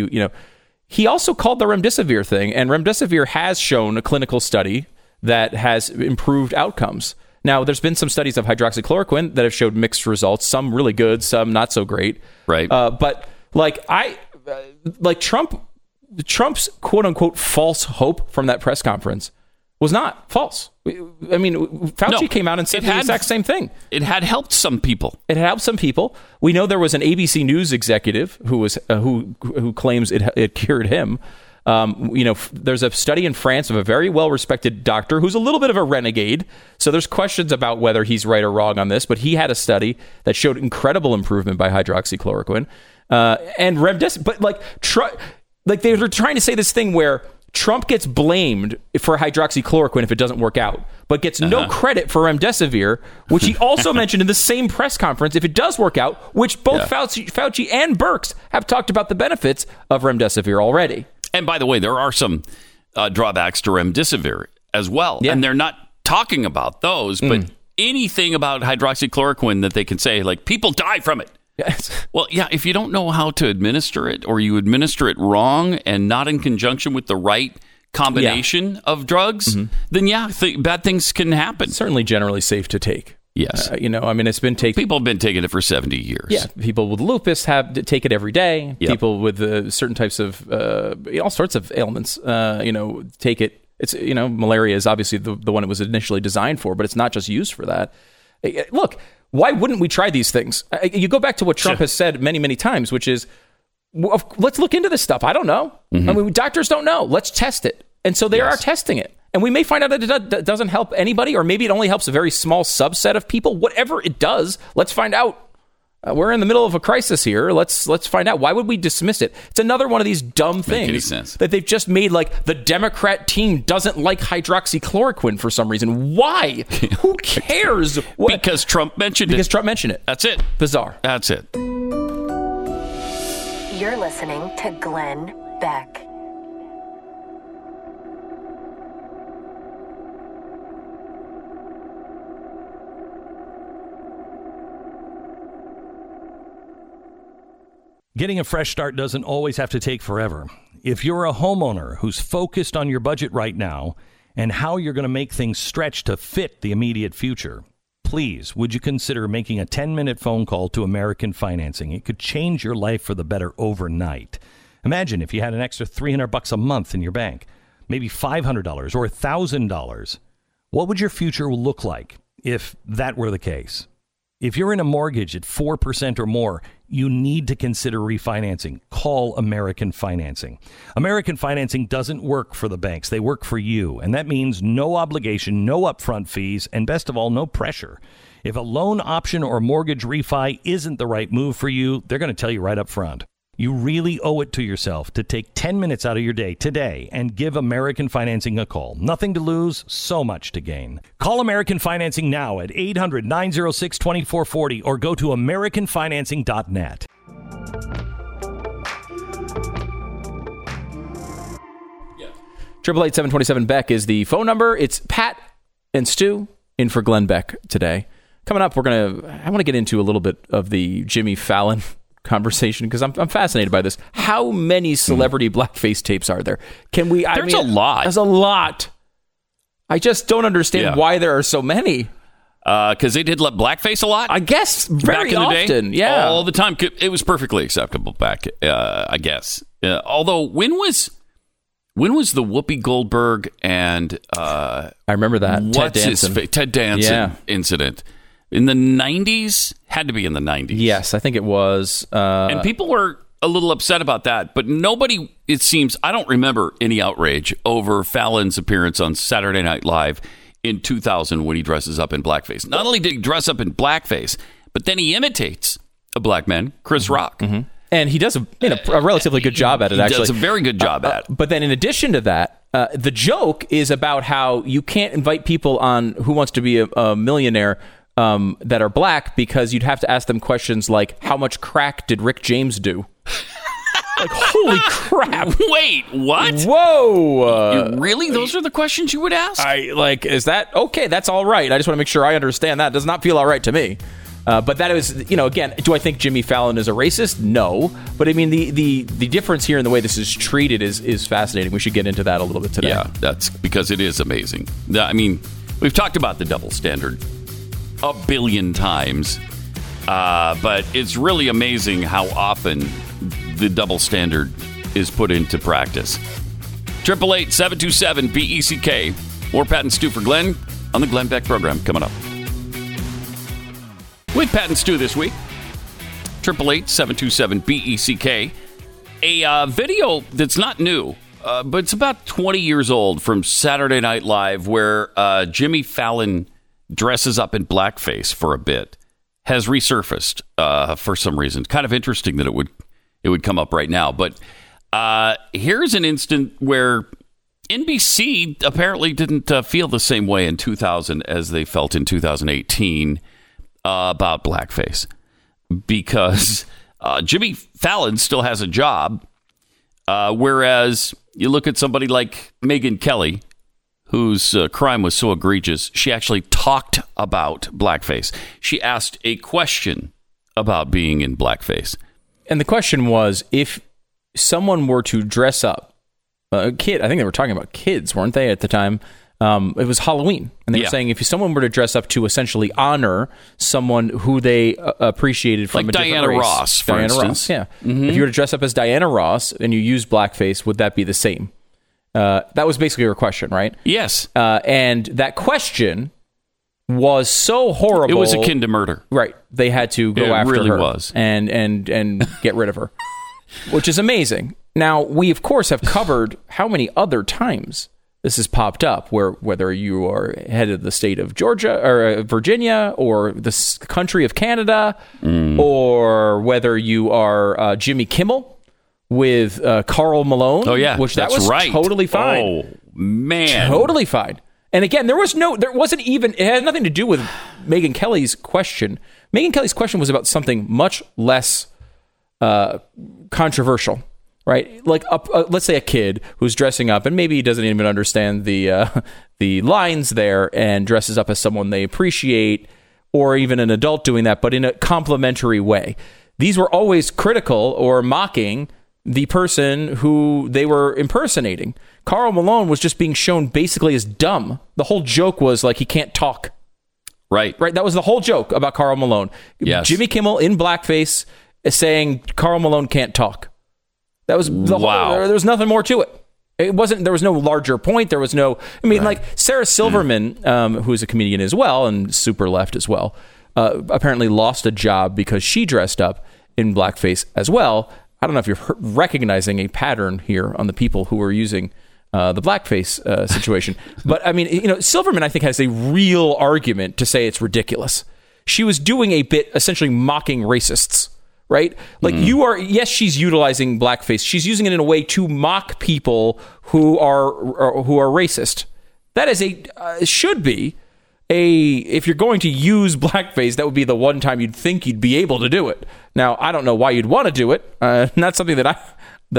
he also called the remdesivir thing, and remdesivir has shown a clinical study that has improved outcomes. Now, there's been some studies of hydroxychloroquine that have showed mixed results, some really good, some not so great. Right. But like Trump's quote unquote false hope from that press conference was not false. I mean, Fauci came out and said the exact same thing. It had helped some people. We know there was an ABC News executive who was who claims it cured him. There's a study in France of a very well-respected doctor who's a little bit of a renegade. So there's questions about whether he's right or wrong on this. But he had a study that showed incredible improvement by hydroxychloroquine and remdesivir. But they were trying to say this thing where Trump gets blamed for hydroxychloroquine if it doesn't work out, but gets no credit for remdesivir, which he also mentioned in the same press conference if it does work out, which both Fauci and Birx have talked about the benefits of remdesivir already. And by the way, there are some drawbacks to remdesivir as well. Yeah. And they're not talking about those, but anything about hydroxychloroquine that they can say, like, people die from it. Yes. Well, yeah, if you don't know how to administer it, or you administer it wrong and not in conjunction with the right combination of drugs, then bad things can happen. It's certainly generally safe to take. Yes. It's been taken. People have been taking it for 70 years. Yeah. People with lupus take it every day. Yep. People with certain types of all sorts of ailments, take it. It's, malaria is obviously the one it was initially designed for, but it's not just used for that. Look, why wouldn't we try these things? You go back to what Trump has said many, many times, which is, let's look into this stuff. I don't know. Mm-hmm. I mean, doctors don't know. Let's test it. And so they are testing it. And we may find out that it doesn't help anybody, or maybe it only helps a very small subset of people. Whatever it does, let's find out. We're in the middle of a crisis here. Let's find out. Why would we dismiss it? It's another one of these dumb things that they've just made, like the Democrat team doesn't like hydroxychloroquine for some reason. Why? Who cares? Because Trump mentioned it. Because Trump mentioned it. That's it. Bizarre. That's it. You're listening to Glenn Beck. Getting a fresh start doesn't always have to take forever. If you're a homeowner who's focused on your budget right now and how you're going to make things stretch to fit the immediate future, please, would you consider making a 10-minute phone call to American Financing? It could change your life for the better overnight. Imagine if you had an extra $300 a month in your bank, maybe $500 or $1,000. What would your future look like if that were the case? If you're in a mortgage at 4% or more, you need to consider refinancing. Call American Financing. American Financing doesn't work for the banks. They work for you. And that means no obligation, no upfront fees, and best of all, no pressure. If a loan option or mortgage refi isn't the right move for you, they're going to tell you right up front. You really owe it to yourself to take 10 minutes out of your day today and give American Financing a call. Nothing to lose, so much to gain. Call American Financing now at 800-906-2440 or go to AmericanFinancing.net. Yeah. 888-727-BECK is the phone number. It's Pat and Stu in for Glenn Beck today. Coming up, I want to get into a little bit of the Jimmy Fallon conversation because I'm fascinated by this. How many celebrity blackface tapes are there? Can we? I mean, there's a lot. There's a lot. I just don't understand why there are so many. Because they did love blackface a lot, I guess. Very often, day, yeah, all the time. It was perfectly acceptable back, I guess. Although, when was the Whoopi Goldberg and I remember that Ted Danson incident in the '90s? Had to be in the '90s. Yes, I think it was. And people were a little upset about that, but nobody. It seems I don't remember any outrage over Fallon's appearance on Saturday Night Live. In 2000, when he dresses up in blackface. Not only did he dress up in blackface, but then he imitates a black man, Chris Rock. Mm-hmm. And he does a relatively good job at it, actually. He does a very good job at it. But then in addition to that, the joke is about how you can't invite people on Who Wants to Be a Millionaire that are black because you'd have to ask them questions like, how much crack did Rick James do? Like, holy crap. Wait, what? Whoa. Really? Those are the questions you would ask? Is that okay? That's all right. I just want to make sure I understand that. It does not feel all right to me. But that is, again, do I think Jimmy Fallon is a racist? No. But, I mean, the difference here in the way this is treated is fascinating. We should get into that a little bit today. Yeah, that's because it is amazing. I mean, we've talked about the double standard 1 billion times. But it's really amazing how often the double standard is put into practice. 888-727-BECK. More Pat and Stu for Glenn on the Glenn Beck program coming up. With Pat and Stu this week, 888-727-BECK. A video that's not new, but it's about 20 years old from Saturday Night Live where Jimmy Fallon dresses up in blackface for a bit, has resurfaced for some reason. Kind of interesting that it would come up right now. But here's an instant where NBC apparently didn't feel the same way in 2000 as they felt in 2018 about blackface. Because Jimmy Fallon still has a job, whereas you look at somebody like Megyn Kelly, whose crime was so egregious, she actually talked about blackface. She asked a question about being in blackface. And the question was, if someone were to dress up, a kid, I think they were talking about kids, weren't they, at the time? It was Halloween. And they were saying, if someone were to dress up to essentially honor someone who they appreciated from like a different race. Like Diana Ross, for instance. Diana Ross, yeah. Mm-hmm. If you were to dress up as Diana Ross and you used blackface, would that be the same? That was basically her question, right? Yes. And that question was so horrible. It was akin to murder. Right. They had to go after her. It really was. And get rid of her, which is amazing. Now, we, of course, have covered how many other times this has popped up, where whether you are head of the state of Georgia or Virginia or the country of Canada or whether you are Jimmy Kimmel with Karl Malone. Oh, yeah. Which that was right. Totally fine. Oh, man. Totally fine. And again, it had nothing to do with Megyn Kelly's question. Megyn Kelly's question was about something much less controversial, right? Like, let's say a kid who's dressing up and maybe he doesn't even understand the lines there and dresses up as someone they appreciate, or even an adult doing that, but in a complimentary way. These were always critical or mocking the person who they were impersonating. Karl Malone was just being shown basically as dumb. The whole joke was like he can't talk. Right. That was the whole joke about Karl Malone. Yes. Jimmy Kimmel in blackface is saying Karl Malone can't talk. That was the whole. There was nothing more to it. It wasn't. There was no larger point. There was no. I mean, like Sarah Silverman, who is a comedian as well and super left as well, apparently lost a job because she dressed up in blackface as well. I don't know if you're recognizing a pattern here on the people who are using the blackface situation. But, I mean, Silverman, I think, has a real argument to say it's ridiculous. She was doing a bit essentially mocking racists, right? Like, yes, she's utilizing blackface. She's using it in a way to mock people who are racist. That is if you're going to use blackface, that would be the one time you'd think you'd be able to do it. Now, I don't know why you'd want to do it. Not something that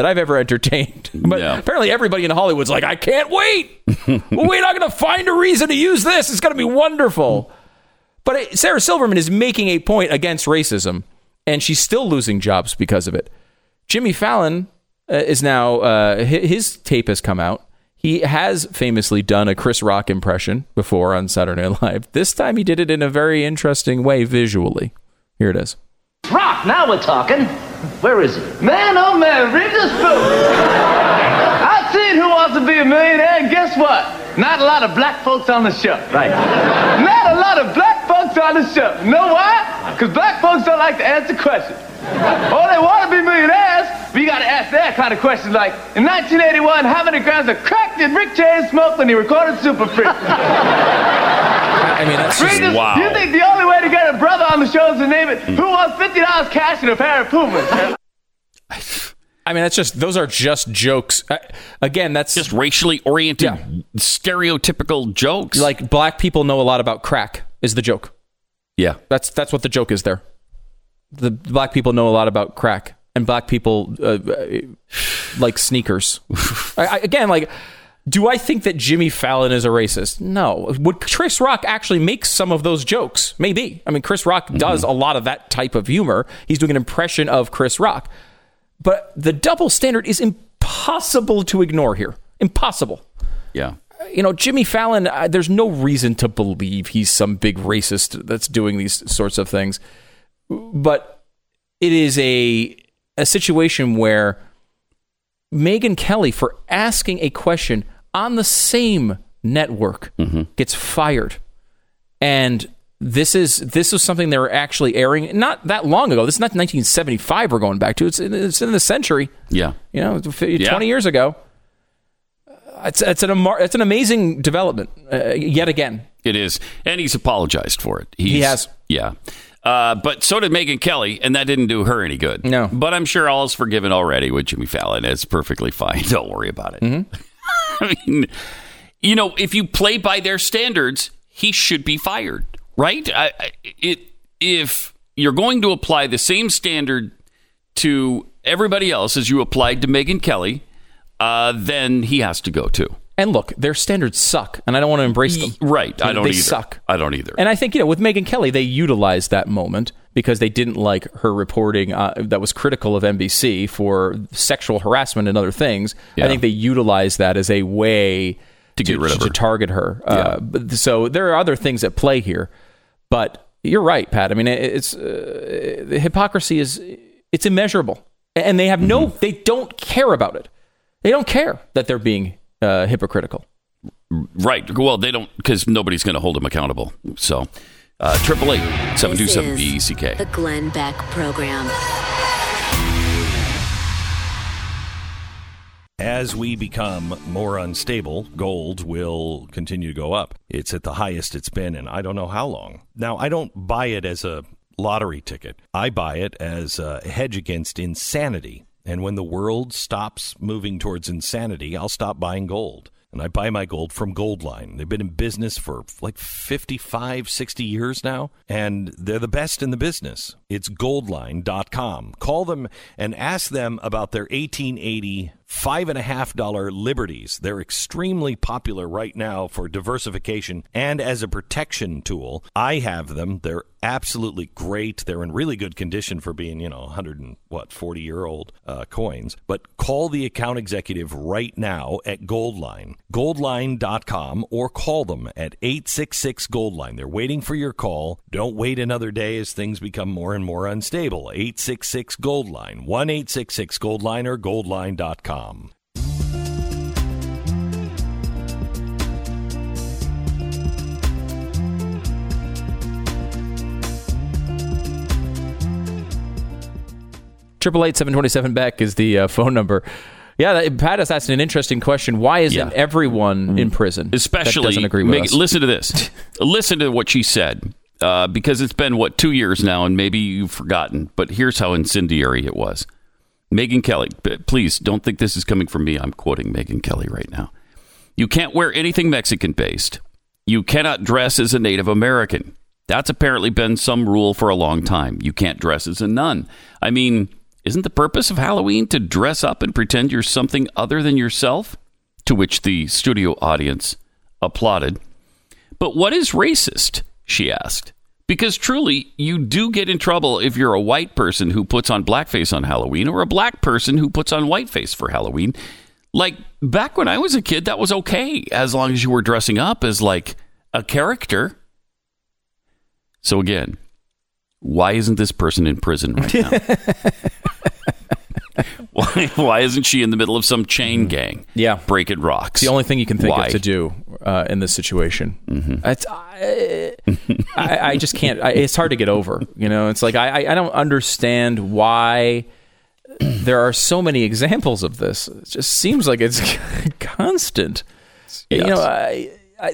I've ever entertained. But apparently everybody in Hollywood's like, I can't wait. We're not going to find a reason to use this. It's going to be wonderful. But Sarah Silverman is making a point against racism. and she's still losing jobs because of it. Jimmy Fallon is now, his tape has come out. He has famously done a Chris Rock impression before on Saturday Night Live. This time he did it in a very interesting way visually. Here it is. Rock, now we're talking. Where is he? Man, oh man, read this book. I've seen Who Wants to Be a Millionaire, and guess what? Not a lot of black folks on the show. Right. Not a lot of black folks on the show. You know why? Because black folks don't like to answer questions. Oh, they want to be millionaires, but you got to ask that kind of questions like, in 1981, how many grams of crack did Rick James smoke when he recorded Super Freak? I mean, that's just, wow. You think the only way to get a brother on the show is to name it, Who Wants $50 Cash and a Pair of Pumas? I mean, that's just, those are just jokes. Again, that's just racially oriented, stereotypical jokes. Like, black people know a lot about crack is the joke. Yeah. That's what the joke is there. The black people know a lot about crack, and black people like sneakers. Again, do I think that Jimmy Fallon is a racist? No. Would Chris Rock actually make some of those jokes? Maybe. I mean, Chris Rock does a lot of that type of humor. He's doing an impression of Chris Rock. But the double standard is impossible to ignore here. Impossible. Yeah. You know, Jimmy Fallon, there's no reason to believe he's some big racist that's doing these sorts of things. But it is a situation where Megyn Kelly, for asking a question on the same network, gets fired. And This was something they were actually airing not that long ago. This is not 1975 we're going back to. It's in the century. Yeah. You know, 20 years ago. It's an amazing development, yet again. It is. And he's apologized for it. He has. Yeah. But so did Megyn Kelly, and that didn't do her any good. No. But I'm sure all is forgiven already with Jimmy Fallon. It's perfectly fine. Don't worry about it. Mm-hmm. I mean, you know, if you play by their standards, he should be fired. Right? If you're going to apply the same standard to everybody else as you applied to Megyn Kelly, then he has to go too. And look, their standards suck, and I don't want to embrace them. Right. I don't either. They suck. I don't either. And I think, you know, with Megyn Kelly, they utilized that moment because they didn't like her reporting that was critical of NBC for sexual harassment and other things. Yeah. I think they utilized that as a way to get rid of her. To target her. Yeah. So there are other things at play here. But you're right, Pat. I mean, it's the hypocrisy it's immeasurable, and they have they don't care about it. They don't care that they're being hypocritical. Right. Well, they don't, because nobody's going to hold them accountable. So 888-727-BECK. The Glenn Beck Program. As we become more unstable, gold will continue to go up. It's at the highest it's been in I don't know how long. Now, I don't buy it as a lottery ticket. I buy it as a hedge against insanity. And when the world stops moving towards insanity, I'll stop buying gold. And I buy my gold from Goldline. They've been in business for like 55, 60 years now, and they're the best in the business. It's Goldline.com. Call them and ask them about their 1880 $5.50 Liberties. They're extremely popular right now for diversification and as a protection tool. I have them. They're absolutely great. They're in really good condition for being, 140-year-old coins. But call the account executive right now at Goldline, Goldline.com, or call them at 866-GOLDLINE. They're waiting for your call. Don't wait another day as things become more and more unstable. 866-GOLDLINE, 1-866-GOLDLINE or Goldline.com. Triple 888-727-BECK is the phone number. Yeah, Pat is asking an interesting question. Why isn't everyone in prison? Especially, that doesn't agree with us. Listen to this. Listen to what she said, because it's been, 2 years now, and maybe you've forgotten. But here's how incendiary it was. Megyn Kelly, please don't think this is coming from me. I'm quoting Megyn Kelly right now. You can't wear anything Mexican-based. You cannot dress as a Native American. That's apparently been some rule for a long time. You can't dress as a nun. I mean, isn't the purpose of Halloween to dress up and pretend you're something other than yourself? To which the studio audience applauded. But what is racist? She asked. Because truly, you do get in trouble if you're a white person who puts on blackface on Halloween or a black person who puts on whiteface for Halloween. Like, back when I was a kid, that was okay, as long as you were dressing up as, like, a character. So, again, why isn't this person in prison right now? Why isn't she in the middle of some chain gang? Yeah. Breaking rocks. It's the only thing you can think of to do in this situation. Mm-hmm. I just can't. It's hard to get over. You know, it's like I don't understand why there are so many examples of this. It just seems like it's constant. Yes. You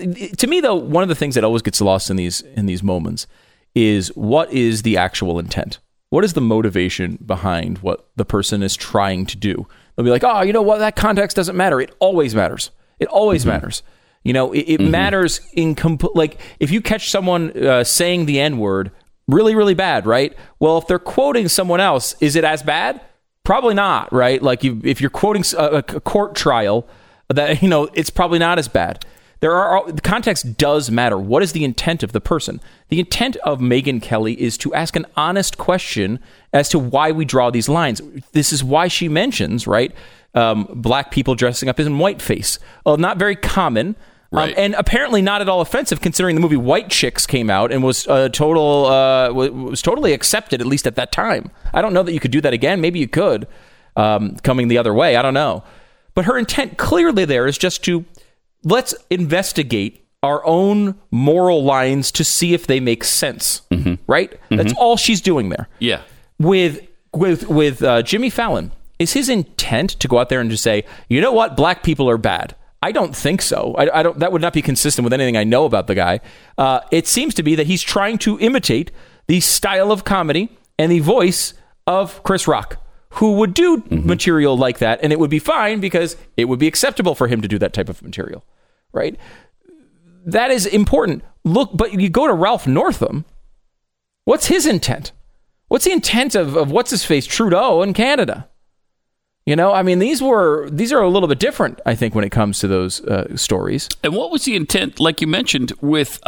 know, to me, though, one of the things that always gets lost in these moments is what is the actual intent? What is the motivation behind what the person is trying to do? They'll be like, oh, you know what? That context doesn't matter. It always matters. It always matters. You know, it matters in like if you catch someone saying the N-word really, really bad, right? Well, if they're quoting someone else, is it as bad? Probably not, right? Like if you're quoting a court trial, that, you know, it's probably not as bad. The context does matter. What is the intent of the person? The intent of Megyn Kelly is to ask an honest question as to why we draw these lines. This is why she mentions, right, black people dressing up in whiteface. Well, not very common, right. And apparently not at all offensive, considering the movie White Chicks came out and was was totally accepted, at least at that time. I don't know that you could do that again. Maybe you could, coming the other way. I don't know. But her intent clearly there is just to... let's investigate our own moral lines to see if they make sense, right? Mm-hmm. That's all she's doing there. Yeah. With Jimmy Fallon, is his intent to go out there and just say, you know what, black people are bad? I don't think so. I don't. That would not be consistent with anything I know about the guy. It seems to be that he's trying to imitate the style of comedy and the voice of Chris Rock, who would do material like that, and it would be fine because it would be acceptable for him to do that type of material, right? That is important. Look, but you go to Ralph Northam, what's his intent? What's the intent of what's-his-face Trudeau in Canada? You know, I mean, these are a little bit different, I think, when it comes to those stories. And what was the intent, like you mentioned, with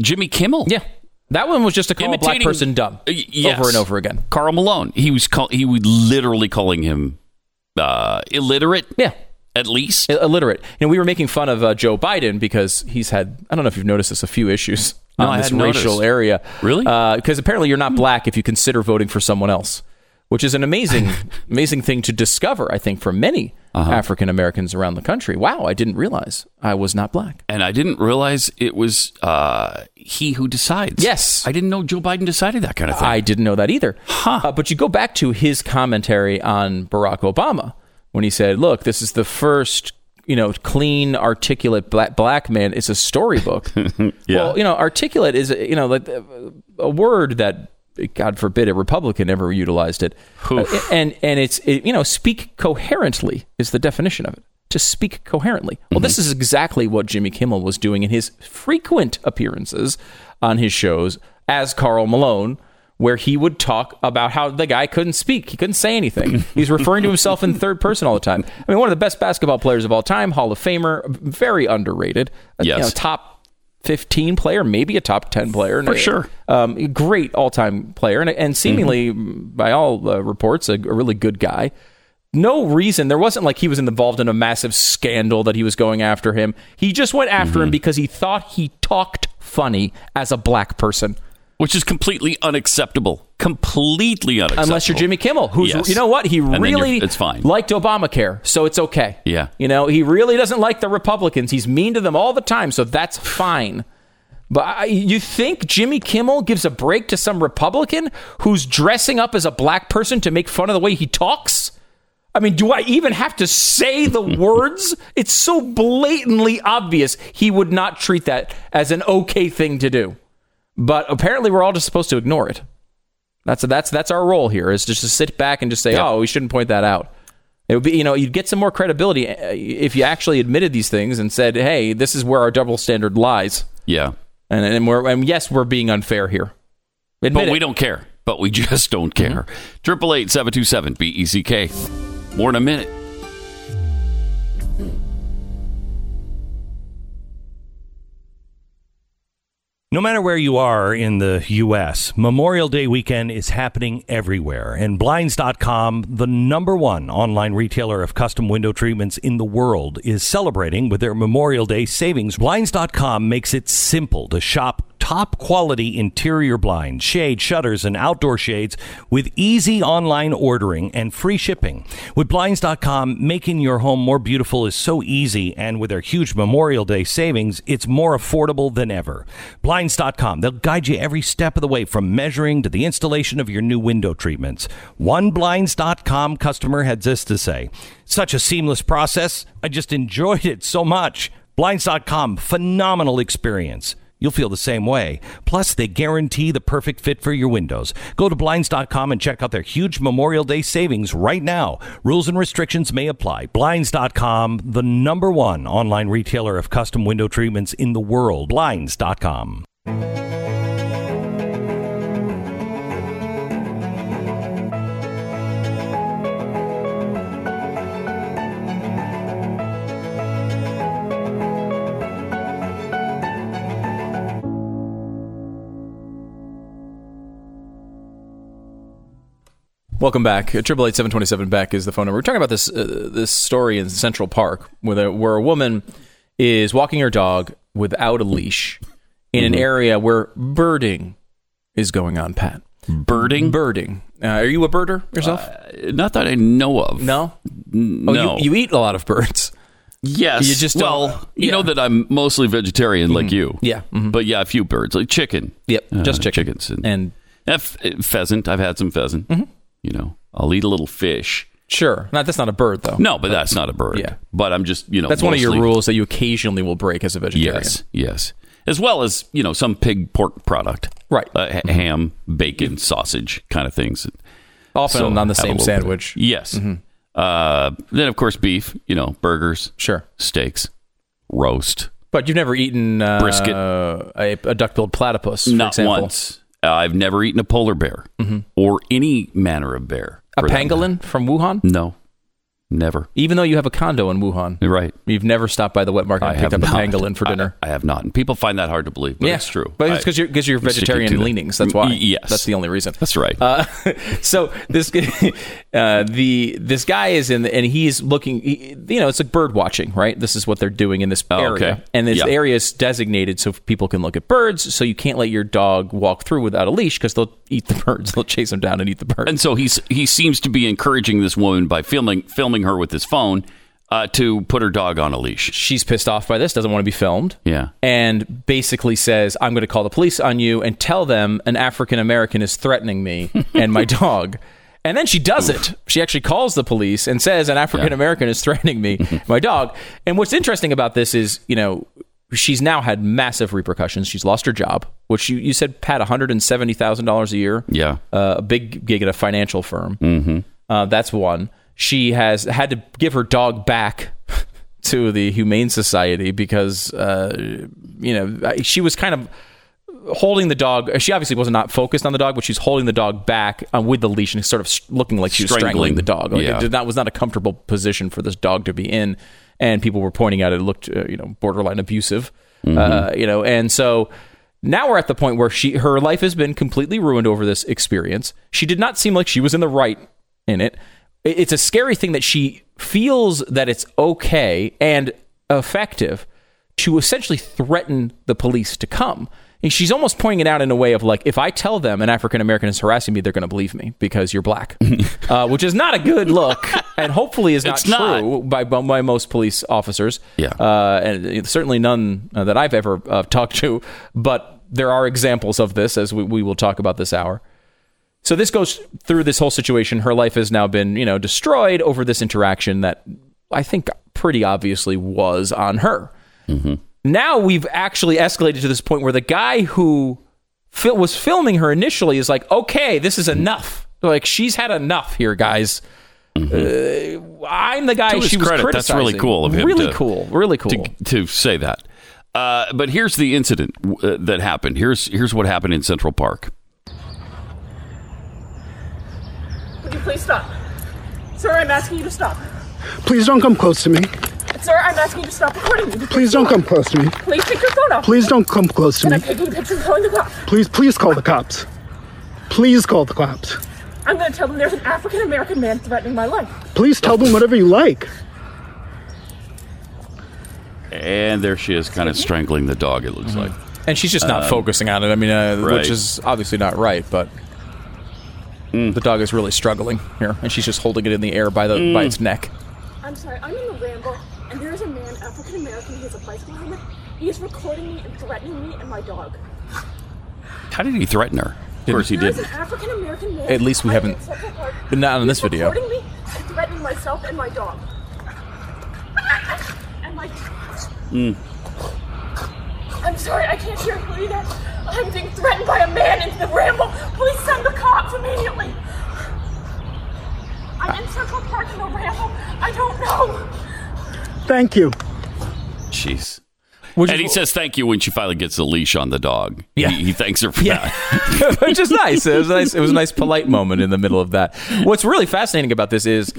Jimmy Kimmel? Yeah. That one was just to call a black person dumb over and over again. Karl Malone. He was literally calling him illiterate. Yeah. At least. Illiterate. And we were making fun of Joe Biden because he's had, I don't know if you've noticed this, a few issues on this racial area. Really? Because apparently you're not black if you consider voting for someone else, which is an amazing thing to discover, I think, for many African Americans around the country. Wow, I didn't realize I was not black. And I didn't realize it was he who decides. Yes. I didn't know Joe Biden decided that kind of thing. I didn't know that either. Huh. But you go back to his commentary on Barack Obama when he said, look, this is the first, you know, clean, articulate black man. It's a storybook. Yeah. Well, you know, articulate is, you know, like a word that, God forbid, a Republican ever utilized it. And it's you know, speak coherently is the definition of it. To speak coherently. Well, this is exactly what Jimmy Kimmel was doing in his frequent appearances on his shows as Karl Malone, where he would talk about how the guy couldn't speak. He couldn't say anything. He's referring to himself in third person all the time. I mean, one of the best basketball players of all time, Hall of Famer, very underrated. Yes. You know, top 15 player, maybe a top 10 player. For sure. Great all-time player. And seemingly, by all reports, a really good guy. No reason. There wasn't like he was involved in a massive scandal that he was going after him. He just went after him because he thought he talked funny as a black person. Which is completely unacceptable. Completely unacceptable. Unless you're Jimmy Kimmel, who's, you know what? He really liked Obamacare, so it's okay. Yeah. You know, he really doesn't like the Republicans. He's mean to them all the time, so that's fine. But you think Jimmy Kimmel gives a break to some Republican who's dressing up as a black person to make fun of the way he talks? I mean, do I even have to say the words? It's so blatantly obvious he would not treat that as an okay thing to do. But apparently we're all just supposed to ignore it. That's our role here, is just to sit back and just say, oh, we shouldn't point that out. It would be, you know, you'd get some more credibility if you actually admitted these things and said, hey, this is where our double standard lies. Yeah. And yes, we're being unfair here. But we don't care. But we just don't care. 888-727-BECK. More in a minute. No matter where you are in the U.S., Memorial Day weekend is happening everywhere. And Blinds.com, the number one online retailer of custom window treatments in the world, is celebrating with their Memorial Day savings. Blinds.com makes it simple to shop top quality interior blinds, shade, shutters, and outdoor shades with easy online ordering and free shipping. With Blinds.com, making your home more beautiful is so easy, and with their huge Memorial Day savings, it's more affordable than ever. Blinds.com, they'll guide you every step of the way, from measuring to the installation of your new window treatments. One Blinds.com customer had this to say: "Such a seamless process. I just enjoyed it so much." Blinds.com, phenomenal experience. You'll feel the same way. Plus, they guarantee the perfect fit for your windows. Go to Blinds.com and check out their huge Memorial Day savings right now. Rules and restrictions may apply. Blinds.com, the number one online retailer of custom window treatments in the world. Blinds.com. Welcome back. 888-727-BECK is the phone number. We're talking about this story in Central Park where a woman is walking her dog without a leash in an area where birding is going on, Pat. Birding? Birding. Are you a birder yourself? Not that I know of. No? No. You eat a lot of birds. Yes. You just you know that I'm mostly vegetarian like you. Yeah. Mm-hmm. But yeah, a few birds, like chicken. Yep, just chicken. Chickens. And pheasant. I've had some pheasant. Mm-hmm. You know, I'll eat a little fish. Sure. That's not a bird, though. No, but that's not a bird. Yeah. But I'm just, that's mostly one of your rules that you occasionally will break as a vegetarian. Yes. As well as, some pig pork product. Right. Ham, bacon, sausage kind of things. Often on the same sandwich. Yes. Mm-hmm. Then, of course, beef, burgers. Sure. Steaks. Roast. But you've never eaten brisket. A duck-billed platypus, for example. Not once. I've never eaten a polar bear or any manner of bear. A pangolin from Wuhan? No, never. Even though you have a condo in Wuhan. Right. You've never stopped by the wet market and picked up a pangolin for dinner. I have not. And people find that hard to believe, but it's true. But it's because you're vegetarian leanings. That's why. Yes. That's the only reason. That's right. So this this guy is in, and he's looking, it's like bird watching, right? This is what they're doing in this area. Okay. And this area is designated so people can look at birds. So you can't let your dog walk through without a leash because they'll eat the birds. They'll chase them down and eat the birds. And so he seems to be encouraging this woman by filming her with his phone to put her dog on a leash. She's pissed off by this, doesn't want to be filmed. Yeah. And basically says, I'm going to call the police on you and tell them an African American is threatening me and my dog. And then she does it. She actually calls the police and says an African American is threatening me, my dog. And what's interesting about this is, she's now had massive repercussions. She's lost her job, which you said, Pat, $170,000 a year. Yeah. A big gig at a financial firm. Mm-hmm. That's one. She has had to give her dog back to the Humane Society because, she was kind of holding the dog. She obviously was not focused on the dog, but she's holding the dog back with the leash and sort of looking like she was strangling the dog. Like it was not a comfortable position for this dog to be in. And people were pointing out it looked, borderline abusive, and so... Now we're at the point where her life has been completely ruined over this experience. She did not seem like she was in the right in it. It's a scary thing that she feels that it's okay and effective to essentially threaten the police to come. And she's almost pointing it out in a way of like, if I tell them an African American is harassing me, they're going to believe me because you're black, which is not a good look, and hopefully is not true by most police officers, and certainly none that I've ever talked to. But there are examples of this, as we will talk about this hour. So this goes through this whole situation. Her life has now been, destroyed over this interaction that I think pretty obviously was on her. Mm-hmm. Now we've actually escalated to this point where the guy who was filming her initially is like, okay, this is enough. Like, she's had enough here, guys. Mm-hmm. I'm the guy she was criticizing. That's really cool of him. Really cool to say that. But here's the incident that happened. Here's what happened in Central Park. Would you please stop? Sir, I'm asking you to stop. Please don't come close to me. Sir, I'm asking you to stop recording me. Please don't come close to me. Please take your phone off. Please don't come close to me. And I'm taking pictures calling the cops. Please call the cops. Please call the cops. I'm going to tell them there's an African-American man threatening my life. Please tell them whatever you like. And there she is, kind of strangling the dog, it looks like. And she's just not focusing on it. I mean, right. Which is obviously not right, but the dog is really struggling here. And she's just holding it in the air by its neck. I'm sorry, I'm in the ramble, and there is a man, African-American, who has a bicycle helmet. He is recording me and threatening me and my dog. How did he threaten her? Of course he didn't. At least we haven't. But not on this video. Recording me and threatening myself and my dog. And my. I'm sorry, I can't hear you either. I'm being threatened by a man in the ramble. Please send the cops immediately. I'm in Central Park in the ramble. I don't know. Thank you. Jeez. And he says thank you when she finally gets the leash on the dog. Yeah. He thanks her for that. Which is nice. It was nice. It was a nice polite moment in the middle of that. What's really fascinating about this is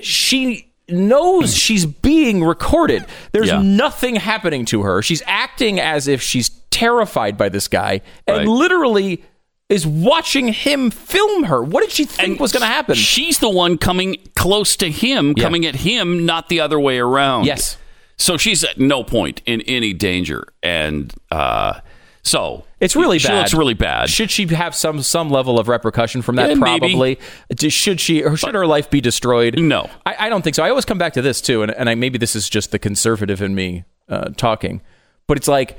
she knows she's being recorded. There's nothing happening to her. She's acting as if she's terrified by this guy and literally is watching him film her. What did she think was going to happen? She's the one coming close to him, coming at him, not the other way around. Yes. So she's at no point in any danger, and so it's really bad. She looks really bad. Should she have some level of repercussion from that? Yeah, probably. Maybe. Should she? Or should her life be destroyed? No, I don't think so. I always come back to this too, and I, maybe this is just the conservative in me talking, but it's like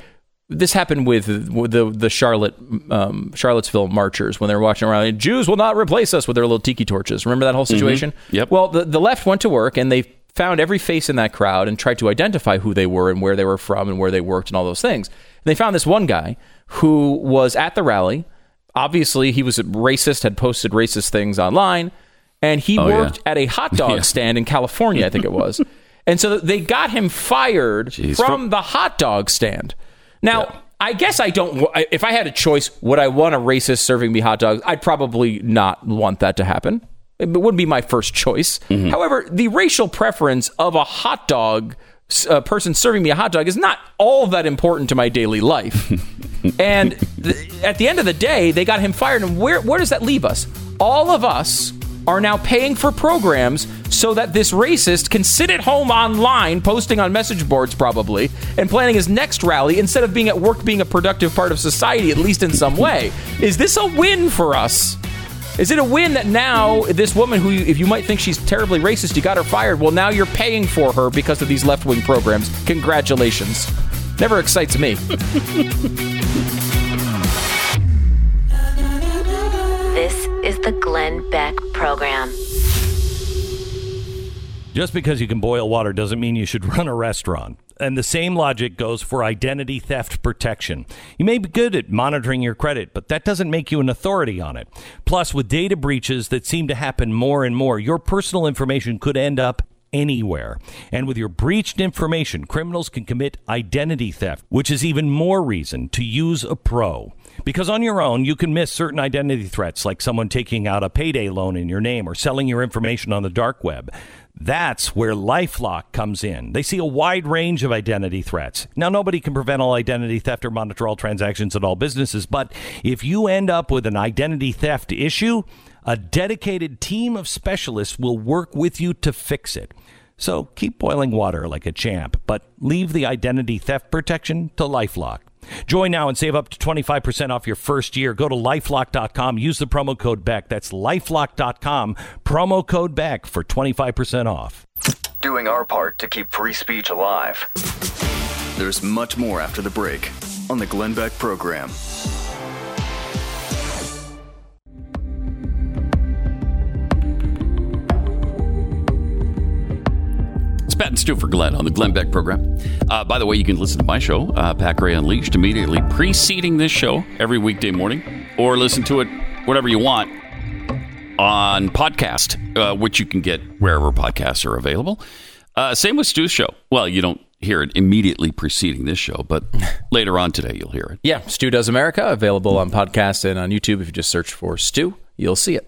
this happened with the Charlottesville marchers when they were marching around. Jews will not replace us with their little tiki torches. Remember that whole situation? Mm-hmm. Yep. Well, the left went to work and they found every face in that crowd and tried to identify who they were and where they were from and where they worked and all those things. And they found this one guy who was at the rally. Obviously, he was a racist, had posted racist things online, and he worked at a hot dog stand in California, I think it was. And so they got him fired from the hot dog stand. Now, I guess I don't... If I had a choice, would I want a racist serving me hot dogs? I'd probably not want that to happen. It wouldn't be my first choice. Mm-hmm. However, the racial preference of a hot dog, a person serving me a hot dog, is not all that important to my daily life. And at the end of the day, they got him fired. And where does that leave us? All of us are now paying for programs so that this racist can sit at home online, posting on message boards probably, and planning his next rally instead of being at work, being a productive part of society, at least in some way. Is this a win for us? Is it a win that now this woman, who if you might think she's terribly racist, you got her fired, well, now you're paying for her because of these left-wing programs? Congratulations. Never excites me. This is the Glenn Beck Program. Just because you can boil water doesn't mean you should run a restaurant. And the same logic goes for identity theft protection. You may be good at monitoring your credit, but that doesn't make you an authority on it. Plus, with data breaches that seem to happen more and more, your personal information could end up anywhere. And with your breached information, criminals can commit identity theft, which is even more reason to use a pro. Because on your own, you can miss certain identity threats, like someone taking out a payday loan in your name or selling your information on the dark web. That's where LifeLock comes in. They see a wide range of identity threats. Now, nobody can prevent all identity theft or monitor all transactions at all businesses, but if you end up with an identity theft issue, a dedicated team of specialists will work with you to fix it. So keep boiling water like a champ, but leave the identity theft protection to LifeLock. Join now and save up to 25% off your first year. Go to lifelock.com. Use the promo code Beck. That's lifelock.com. Promo code Beck for 25% off. Doing our part to keep free speech alive. There's much more after the break on the Glenn Beck Program. Pat and Stu for Glenn on the Glenn Beck Program. By the way, you can listen to my show, Pat Gray Unleashed, immediately preceding this show every weekday morning, or listen to it whatever you want on podcast, which you can get wherever podcasts are available. Same with Stu's show. Well, you don't hear it immediately preceding this show, but later on today you'll hear it. Yeah, Stu Does America, available on podcast and on YouTube. If you just search for Stu, you'll see it.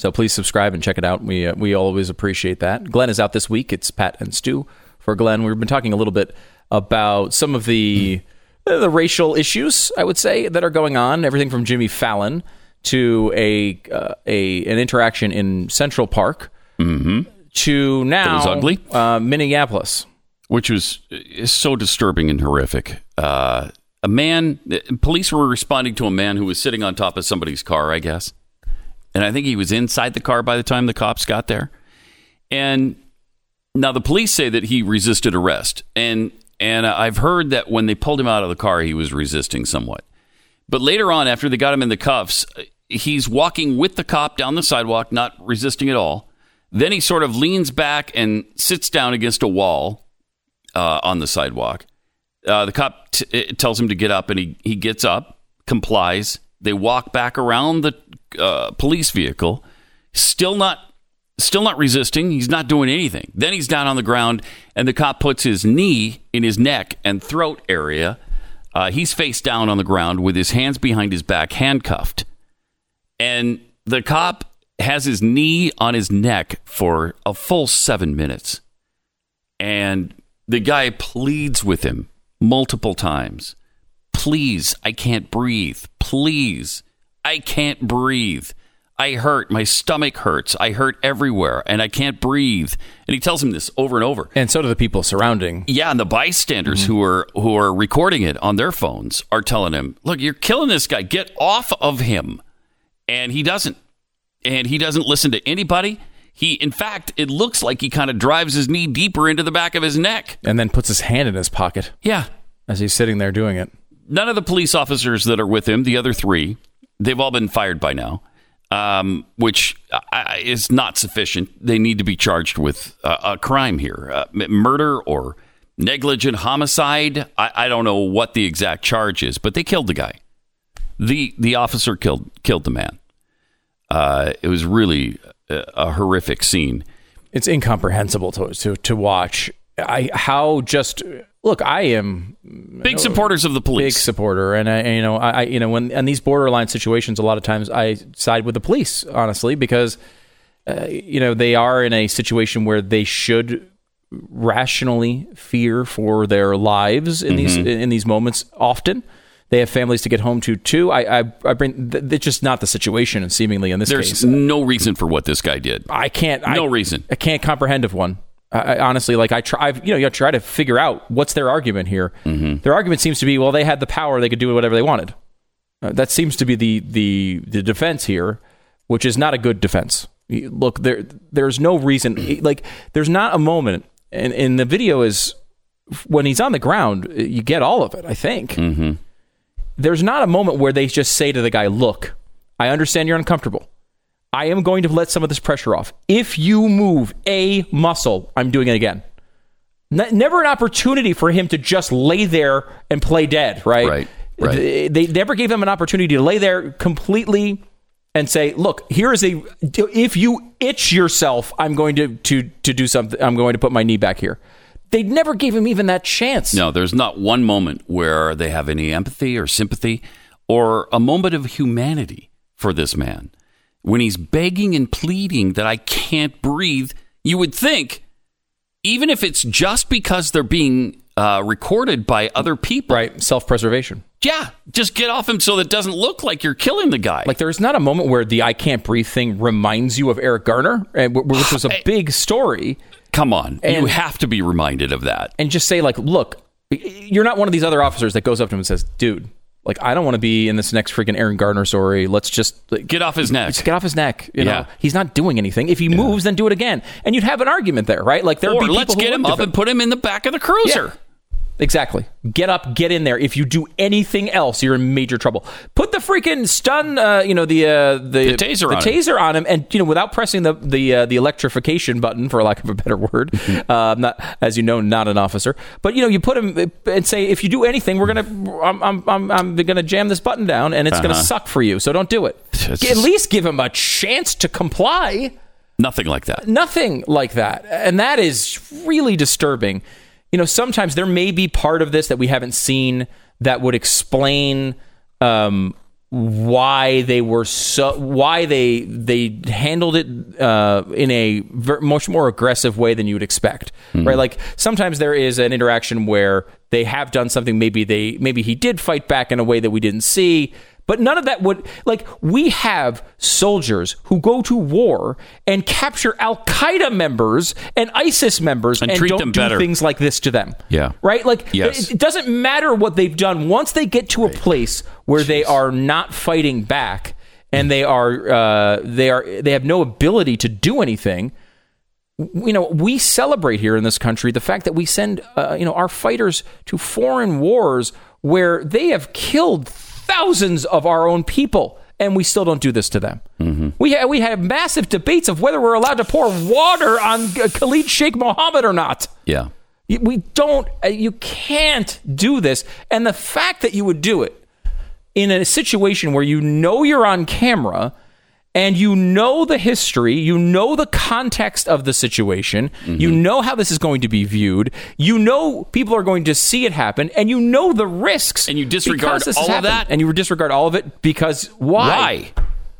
So please subscribe and check it out. We always appreciate that. Glenn is out this week. It's Pat and Stu for Glenn. We've been talking a little bit about some of the racial issues, I would say, that are going on. Everything from Jimmy Fallon to an interaction in Central Park to now was ugly. Minneapolis, which is so disturbing and horrific. Police were responding to a man who was sitting on top of somebody's car, I guess. And I think he was inside the car by the time the cops got there. And now the police say that he resisted arrest. And I've heard that when they pulled him out of the car, he was resisting somewhat. But later on, after they got him in the cuffs, he's walking with the cop down the sidewalk, not resisting at all. Then he sort of leans back and sits down against a wall on the sidewalk. The cop tells him to get up, and he gets up, complies. They walk back around the police vehicle, still not resisting. He's not doing anything. Then he's down on the ground, and the cop puts his knee in his neck and throat area. He's face down on the ground with his hands behind his back, handcuffed. And the cop has his knee on his neck for a full 7 minutes. And the guy pleads with him multiple times. Please, I can't breathe. Please, I can't breathe. I hurt. My stomach hurts. I hurt everywhere, and I can't breathe. And he tells him this over and over. And so do the people surrounding. Yeah, and the bystanders who are recording it on their phones are telling him, "Look, you're killing this guy. Get off of him." And he doesn't. And he doesn't listen to anybody. In fact, it looks like he kind of drives his knee deeper into the back of his neck, and then puts his hand in his pocket. Yeah, as he's sitting there doing it. None of the police officers that are with him, the other three, they've all been fired by now. Which is not sufficient. They need to be charged with a crime here, murder or negligent homicide. I don't know what the exact charge is, but they killed the guy. The officer killed the man. It was really a horrific scene. It's incomprehensible to watch. I am big supporters of the police. Big supporter, and these borderline situations, a lot of times I side with the police, honestly, because they are in a situation where they should rationally fear for their lives in these moments. Often, they have families to get home to too. I bring. It's just not the situation, and seemingly in this case, there's no reason for what this guy did. I can't. No reason. I can't comprehend of one. I honestly, I try to figure out what's their argument here. Their argument seems to be, well, they had the power; they could do whatever they wanted. That seems to be the defense here, which is not a good defense. Look, there's no reason. Like, there's not a moment, and the video is when he's on the ground. You get all of it, I think. There's not a moment where they just say to the guy, "Look, I understand you're uncomfortable. I am going to let some of this pressure off. If you move a muscle, I'm doing it again." Never an opportunity for him to just lay there and play dead, right? Right. They never gave him an opportunity to lay there completely and say, "Look, here is a. If you itch yourself, I'm going to do something. I'm going to put my knee back here." They never gave him even that chance. No, there's not one moment where they have any empathy or sympathy or a moment of humanity for this man. When he's begging and pleading that I can't breathe, you would think, even if it's just because they're being recorded by other people. Right, self-preservation. Yeah, just get off him so that it doesn't look like you're killing the guy. Like, there's not a moment where the I can't breathe thing reminds you of Eric Garner, which was a big story. Come on, you have to be reminded of that. And just say, like, look, you're not one of these other officers that goes up to him and says, dude, like, I don't want to be in this next freaking Aaron Gardner story. Let's just... like, get off his neck. Just get off his neck. You know? He's not doing anything. If he moves, then do it again. And you'd have an argument there, right? Like, there'd be people let's get him up and put him in the back of the cruiser. Yeah. Exactly. Get up, get in there. If you do anything else, you're in major trouble. Put the freaking the taser on him, and, without pressing the electrification button, for lack of a better word. Not an officer, but you put him and say, if you do anything, I'm gonna jam this button down, and it's gonna suck for you. So don't do it. At least give him a chance to comply. Nothing like that. And that is really disturbing. Sometimes there may be part of this that we haven't seen that would explain why they were so why they handled it in a much more aggressive way than you would expect, right? Like sometimes there is an interaction where they have done something. Maybe he did fight back in a way that we didn't see. But none of that would, like, we have soldiers who go to war and capture Al-Qaeda members and ISIS members and treat them better. Do things like this to them. Yeah. Right? Like, yes. It doesn't matter what they've done. Once they get to a place where they are not fighting back and they have no ability to do anything, you know, we celebrate here in this country the fact that we send, our fighters to foreign wars where they have killed thousands of our own people, and we still don't do this to them. Mm-hmm. We have massive debates of whether we're allowed to pour water on Khalid Sheikh Mohammed or not. Yeah, we don't. You can't do this, and the fact that you would do it in a situation where you know you're on camera and you know the history, you know the context of the situation, mm-hmm. you know how this is going to be viewed, you know people are going to see it happen, and you know the risks. And you disregard all of that? And you disregard all of it because why?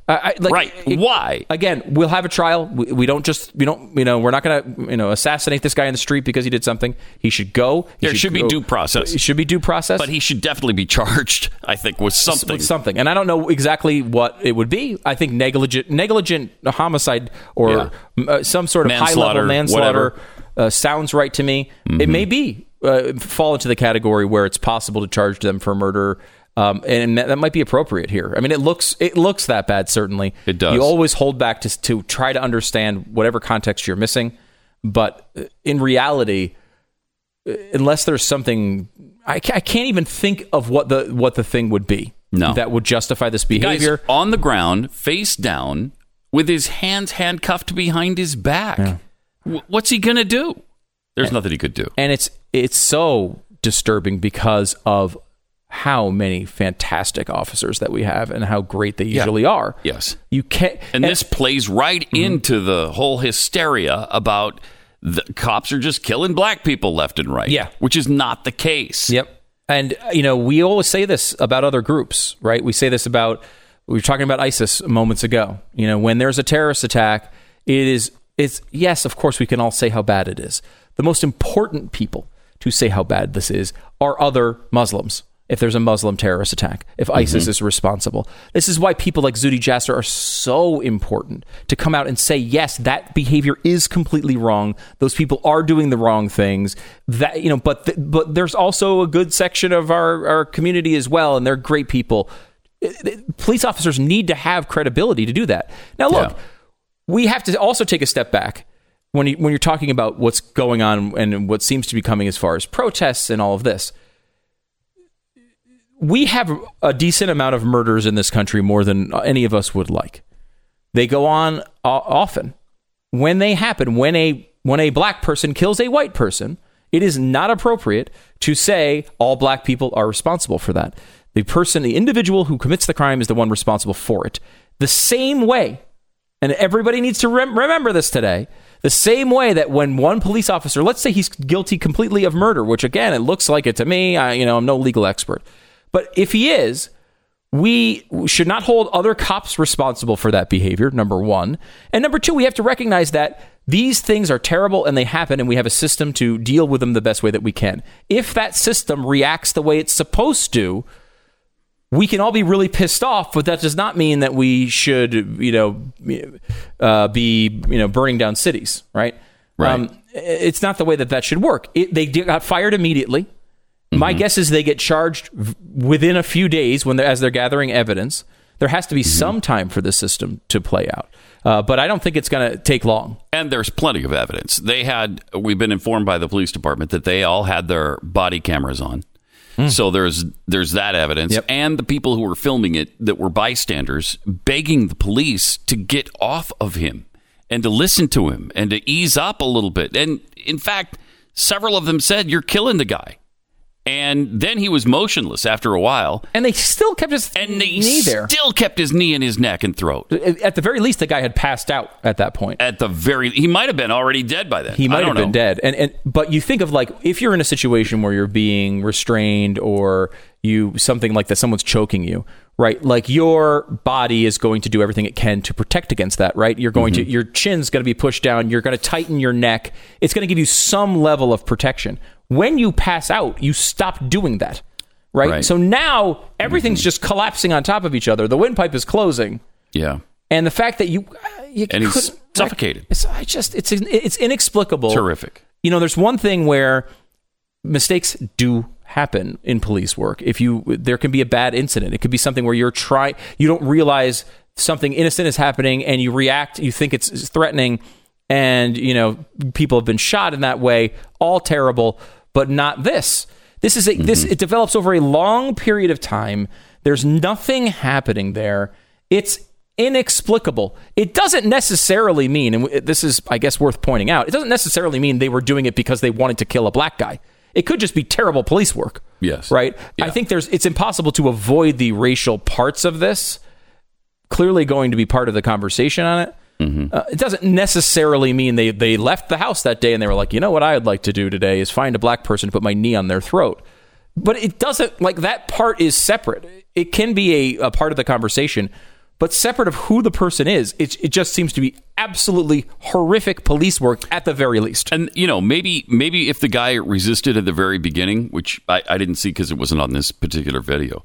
Why? Again, we'll have a trial. We're not going to, assassinate this guy in the street because he did something. He should go. There should be due process. It should be due process. But he should definitely be charged, I think, with something. And I don't know exactly what it would be. I think negligent homicide or some sort of high-level manslaughter sounds right to me. Mm-hmm. It may be fall into the category where it's possible to charge them for murder. And that might be appropriate here. I mean, it looks that bad, certainly. It does. You always hold back to try to understand whatever context you're missing. But in reality, unless there's something... I can't even think of what the thing would be that would justify this behavior. The guy's on the ground, face down, with his hands handcuffed behind his back. Yeah. What's he going to do? There's nothing he could do. And it's so disturbing because of... how many fantastic officers that we have and how great they usually are. Yes. You can't. And this plays right into the whole hysteria about the cops are just killing black people left and right. Yeah. Which is not the case. Yep. And, we always say this about other groups, right? We say this about, we were talking about ISIS moments ago. When there's a terrorist attack, yes, of course, we can all say how bad it is. The most important people to say how bad this is are other Muslims. If there's a Muslim terrorist attack, if ISIS is responsible. This is why people like Zudi Jasser are so important to come out and say, yes, that behavior is completely wrong. Those people are doing the wrong things. That but there's also a good section of our community as well, and they're great people. Police officers need to have credibility to do that. Now, look, we have to also take a step back when you're talking about what's going on and what seems to be coming as far as protests and all of this. We have a decent amount of murders in this country, more than any of us would like. They go on often. When they happen, when a black person kills a white person, it is not appropriate to say all black people are responsible for that. The individual who commits the crime is the one responsible for it. The same way, and everybody needs to remember this today, the same way that when one police officer, let's say he's guilty completely of murder, which again, it looks like it to me, I'm no legal expert. But if he is, we should not hold other cops responsible for that behavior, number one. And number two, we have to recognize that these things are terrible and they happen, and we have a system to deal with them the best way that we can. If that system reacts the way it's supposed to, we can all be really pissed off, but that does not mean that we should, be, burning down cities, right? Right. It's not the way that should work. They got fired immediately. My guess is they get charged within a few days as they're gathering evidence. There has to be some time for the system to play out. But I don't think it's going to take long. And there's plenty of evidence. We've been informed by the police department that they all had their body cameras on. So there's that evidence. Yep. And the people who were filming it that were bystanders begging the police to get off of him and to listen to him and to ease up a little bit. And in fact, several of them said, "You're killing the guy." And then he was motionless after a while. And they still kept his knee there. Still kept his knee in his neck and throat. At the very least, the guy had passed out at that point. He might have been already dead by then. He might have been dead. But you think of, like, if you're in a situation where you're being restrained or something like that, someone's choking you, right? Like, your body is going to do everything it can to protect against that, right? You're going to, your chin's going to be pushed down. You're going to tighten your neck. It's going to give you some level of protection. When you pass out, you stop doing that, right? So now everything's just collapsing on top of each other. The windpipe is closing. Yeah. And the fact that you and he's suffocated. It's inexplicable. Terrific. You know, there's one thing where mistakes do happen in police work. There can be a bad incident. It could be something where you don't realize something innocent is happening and you react. You think it's threatening, and you know people have been shot in that way. All terrible. But not this. It develops over a long period of time. There's nothing happening there. It's inexplicable. It doesn't necessarily mean, and this is, I guess, worth pointing out, it doesn't necessarily mean they were doing it because they wanted to kill a black guy. It could just be terrible police work. Yes. Right? Yeah. I think it's impossible to avoid the racial parts of this. Clearly going to be part of the conversation on it. It doesn't necessarily mean they left the house that day and they were like, you know what I'd like to do today is find a black person to put my knee on their throat. But it doesn't, like, that part is separate. It can be a part of the conversation, but separate of who the person is. It just seems to be absolutely horrific police work at the very least. And, you know, maybe if the guy resisted at the very beginning, which I didn't see because it wasn't on this particular video.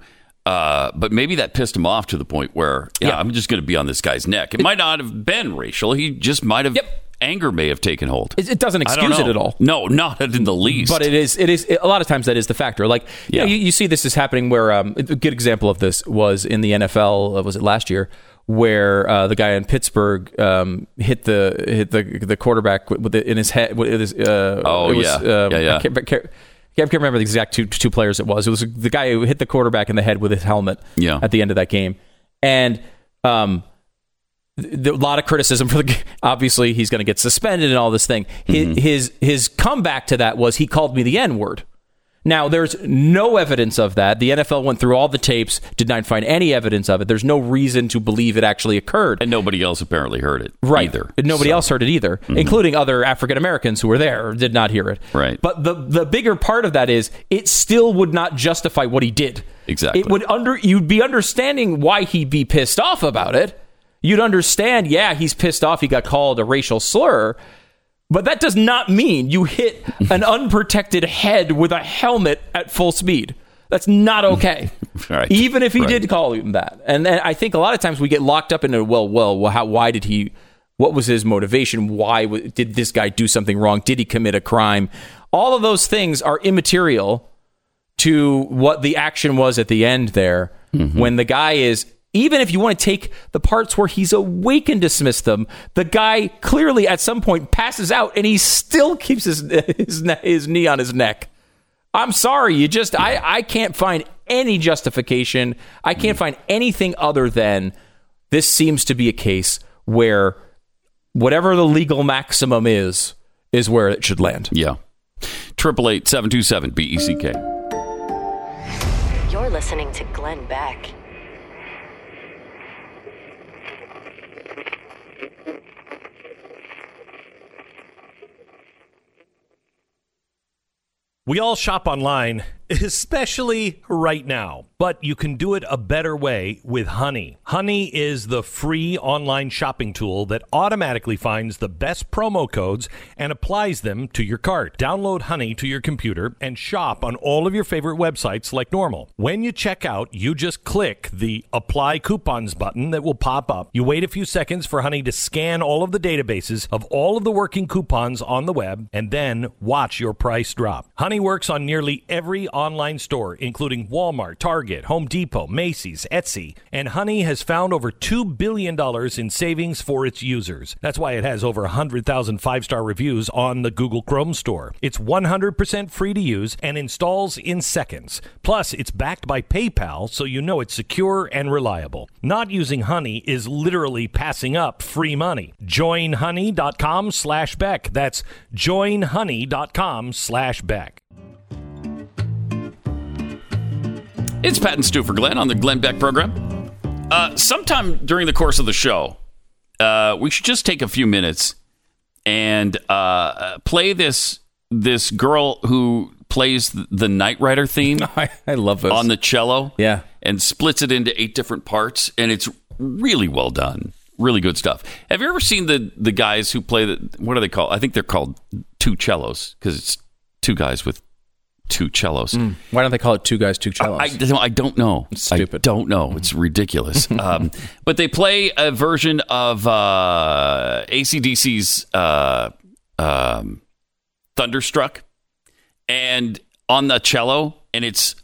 But maybe that pissed him off to the point where, I'm just going to be on this guy's neck. It might not have been racial. He just might have, anger may have taken hold. It doesn't excuse it at all. No, not in the least. But it is, a lot of times that is the factor. Like, you see this is happening where, a good example of this was in the NFL, was it last year, where the guy in Pittsburgh hit the quarterback in his head. I can't remember the exact two players it was. It was the guy who hit the quarterback in the head with his helmet at the end of that game. And a lot of criticism for the... Obviously, he's going to get suspended and all this thing. His comeback to that was, he called me the N-word. Now, there's no evidence of that. The NFL went through all the tapes, did not find any evidence of it. There's no reason to believe it actually occurred. And nobody else apparently heard it either. Nobody else heard it either, including other African-Americans who were there did not hear it. Right. But the bigger part of that is, it still would not justify what he did. Exactly. It would you'd be understanding why he'd be pissed off about it. You'd understand, he's pissed off. He got called a racial slur. But that does not mean you hit an unprotected head with a helmet at full speed. That's not okay. Right. Even if he did call him that. And I think a lot of times we get locked up into, why did he, what was his motivation? Why did this guy do something wrong? Did he commit a crime? All of those things are immaterial to what the action was at the end there. When the guy is... Even if you want to take the parts where he's awake and dismiss them, the guy clearly at some point passes out and he still keeps his knee on his neck. I'm sorry. You just, I can't find any justification. I can't find anything other than this seems to be a case where whatever the legal maximum is where it should land. Yeah. 888-727-BECK. You're listening to Glenn Beck. We all shop online, especially right now, but you can do it a better way with Honey. Honey is the free online shopping tool that automatically finds the best promo codes and applies them to your cart. Download Honey to your computer and shop on all of your favorite websites like normal. When you check out, you just click the Apply Coupons button that will pop up. You wait a few seconds for Honey to scan all of the databases of all of the working coupons on the web and then watch your price drop. Honey works on nearly every online store, including Walmart, Target, Home Depot, Macy's, Etsy, and Honey has found over $2 billion in savings for its users. That's why it has over 100,000 five-star reviews on the Google Chrome store. It's 100% free to use and installs in seconds. Plus, it's backed by PayPal, so you know it's secure and reliable. Not using Honey is literally passing up free money. JoinHoney.com/Beck. That's JoinHoney.com/Beck. It's Pat and Stu for Glenn on the Glenn Beck program. Sometime during the course of the show, we should just take a few minutes and play this girl who plays the Knight Rider theme. I love this. On the cello. Yeah. And splits it into 8 different parts. And it's really well done. Really good stuff. Have you ever seen the guys who play what are they called? I think they're called two cellos because it's two guys with two cellos. Mm. Why don't they call it two guys, two cellos? I don't know. It's stupid. I don't know. It's ridiculous. But they play a version of AC/DC's Thunderstruck and on the cello, and it's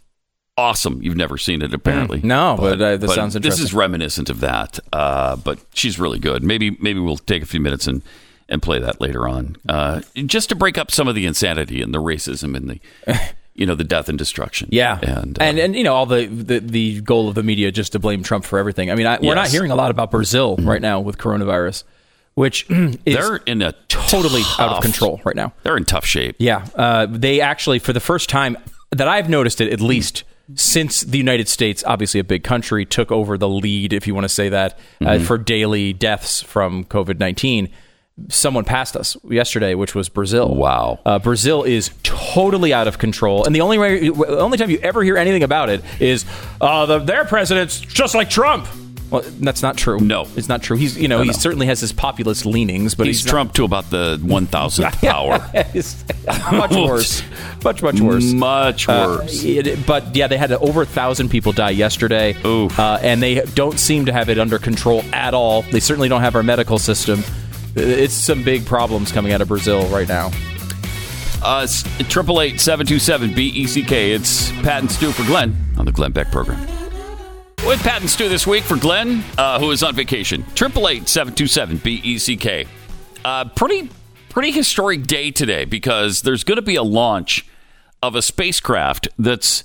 awesome. You've never seen it, apparently. No, but sounds interesting. This is reminiscent of that, but she's really good. Maybe we'll take a few minutes and play that later on, just to break up some of the insanity and the racism and the, the death and destruction. Yeah, and all the goal of the media just to blame Trump for everything. I mean, we're not hearing a lot about Brazil right now with coronavirus, which is they're in a totally out of control right now. They're in tough shape. Yeah, they actually, for the first time that I've noticed it, at least since the United States, obviously a big country, took over the lead, if you want to say that, for daily deaths from COVID-19. Someone passed us yesterday, which was Brazil. Wow. Brazil is totally out of control. And the only time you ever hear anything about it is, their president's just like Trump. Well, that's not true. No. It's not true. He's, he certainly has his populist leanings, but he's Trump to about the 1,000th power. Much worse. Much worse. Much worse. They had over 1,000 people die yesterday. Oof. And they don't seem to have it under control at all. They certainly don't have our medical system. It's some big problems coming out of Brazil right now. 888-727-BECK. It's Pat and Stu for Glenn on the Glenn Beck program. With Pat and Stu this week for Glenn, who is on vacation. 888-727-BECK. Pretty historic day today because there's going to be a launch of a spacecraft that's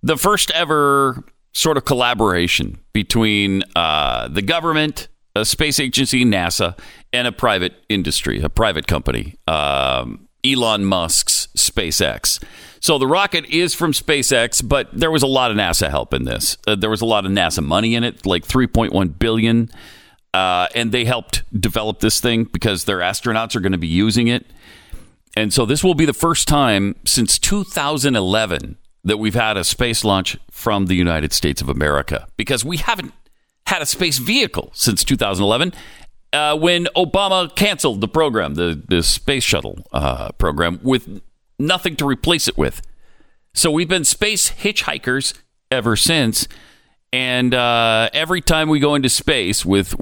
the first ever sort of collaboration between the government, a space agency, NASA, and a private industry, a private company, Elon Musk's SpaceX. So the rocket is from SpaceX, but there was a lot of NASA help in this. There was a lot of NASA money in it, like $3.1 billion. And they helped develop this thing because their astronauts are going to be using it. And so this will be the first time since 2011 that we've had a space launch from the United States of America, because we haven't had a space vehicle since 2011, when Obama canceled the program, the space shuttle program, with nothing to replace it with. So we've been space hitchhikers ever since. And every time we go into space with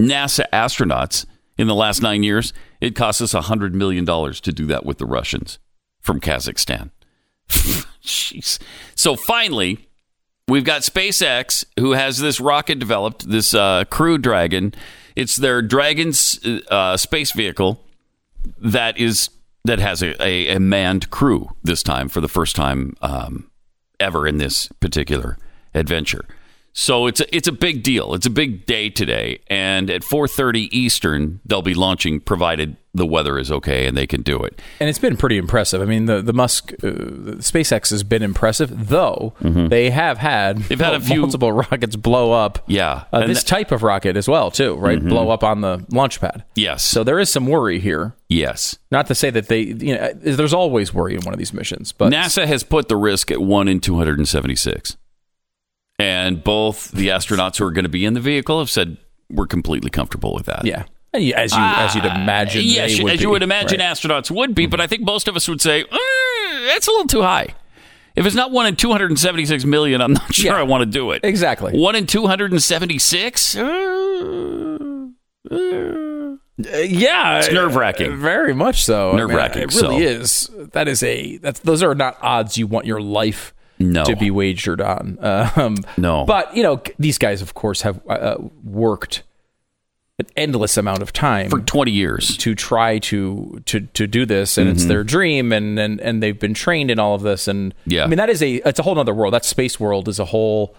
NASA astronauts in the last 9 years, it costs us $100 million to do that with the Russians from Kazakhstan. Jeez. So finally, we've got SpaceX, who has this rocket developed, this Crew Dragon. It's their Dragon space vehicle that has a manned crew this time, for the first time ever in this particular adventure. So it's a big deal. It's a big day today, and at 4:30 Eastern, they'll be launching, provided the weather is okay and they can do it. And it's been pretty impressive. I mean, the Musk SpaceX has been impressive, though they have had a few multiple rockets blow up. Yeah, this type of rocket as well, too, right? Blow up on the launch pad. Yes. So there is some worry here. Yes. Not to say that there's always worry in one of these missions, but NASA has put the risk at 1 in 276. And both the astronauts who are going to be in the vehicle have said, we're completely comfortable with that. Yeah. As you'd imagine, astronauts would be. But I think most of us would say, that's a little too high. If it's not 1 in 276 million, I'm not sure I want to do it. Exactly. 1 in 276? Yeah. It's nerve-wracking. Very much so. Nerve-wracking. It really is. Those are not odds you want your life to be wagered on. No. But, these guys, of course, have worked an endless amount of time for 20 years to try to do this, and it's their dream, and they've been trained in all of this, and I mean that is it's a whole nother world. That space world is a whole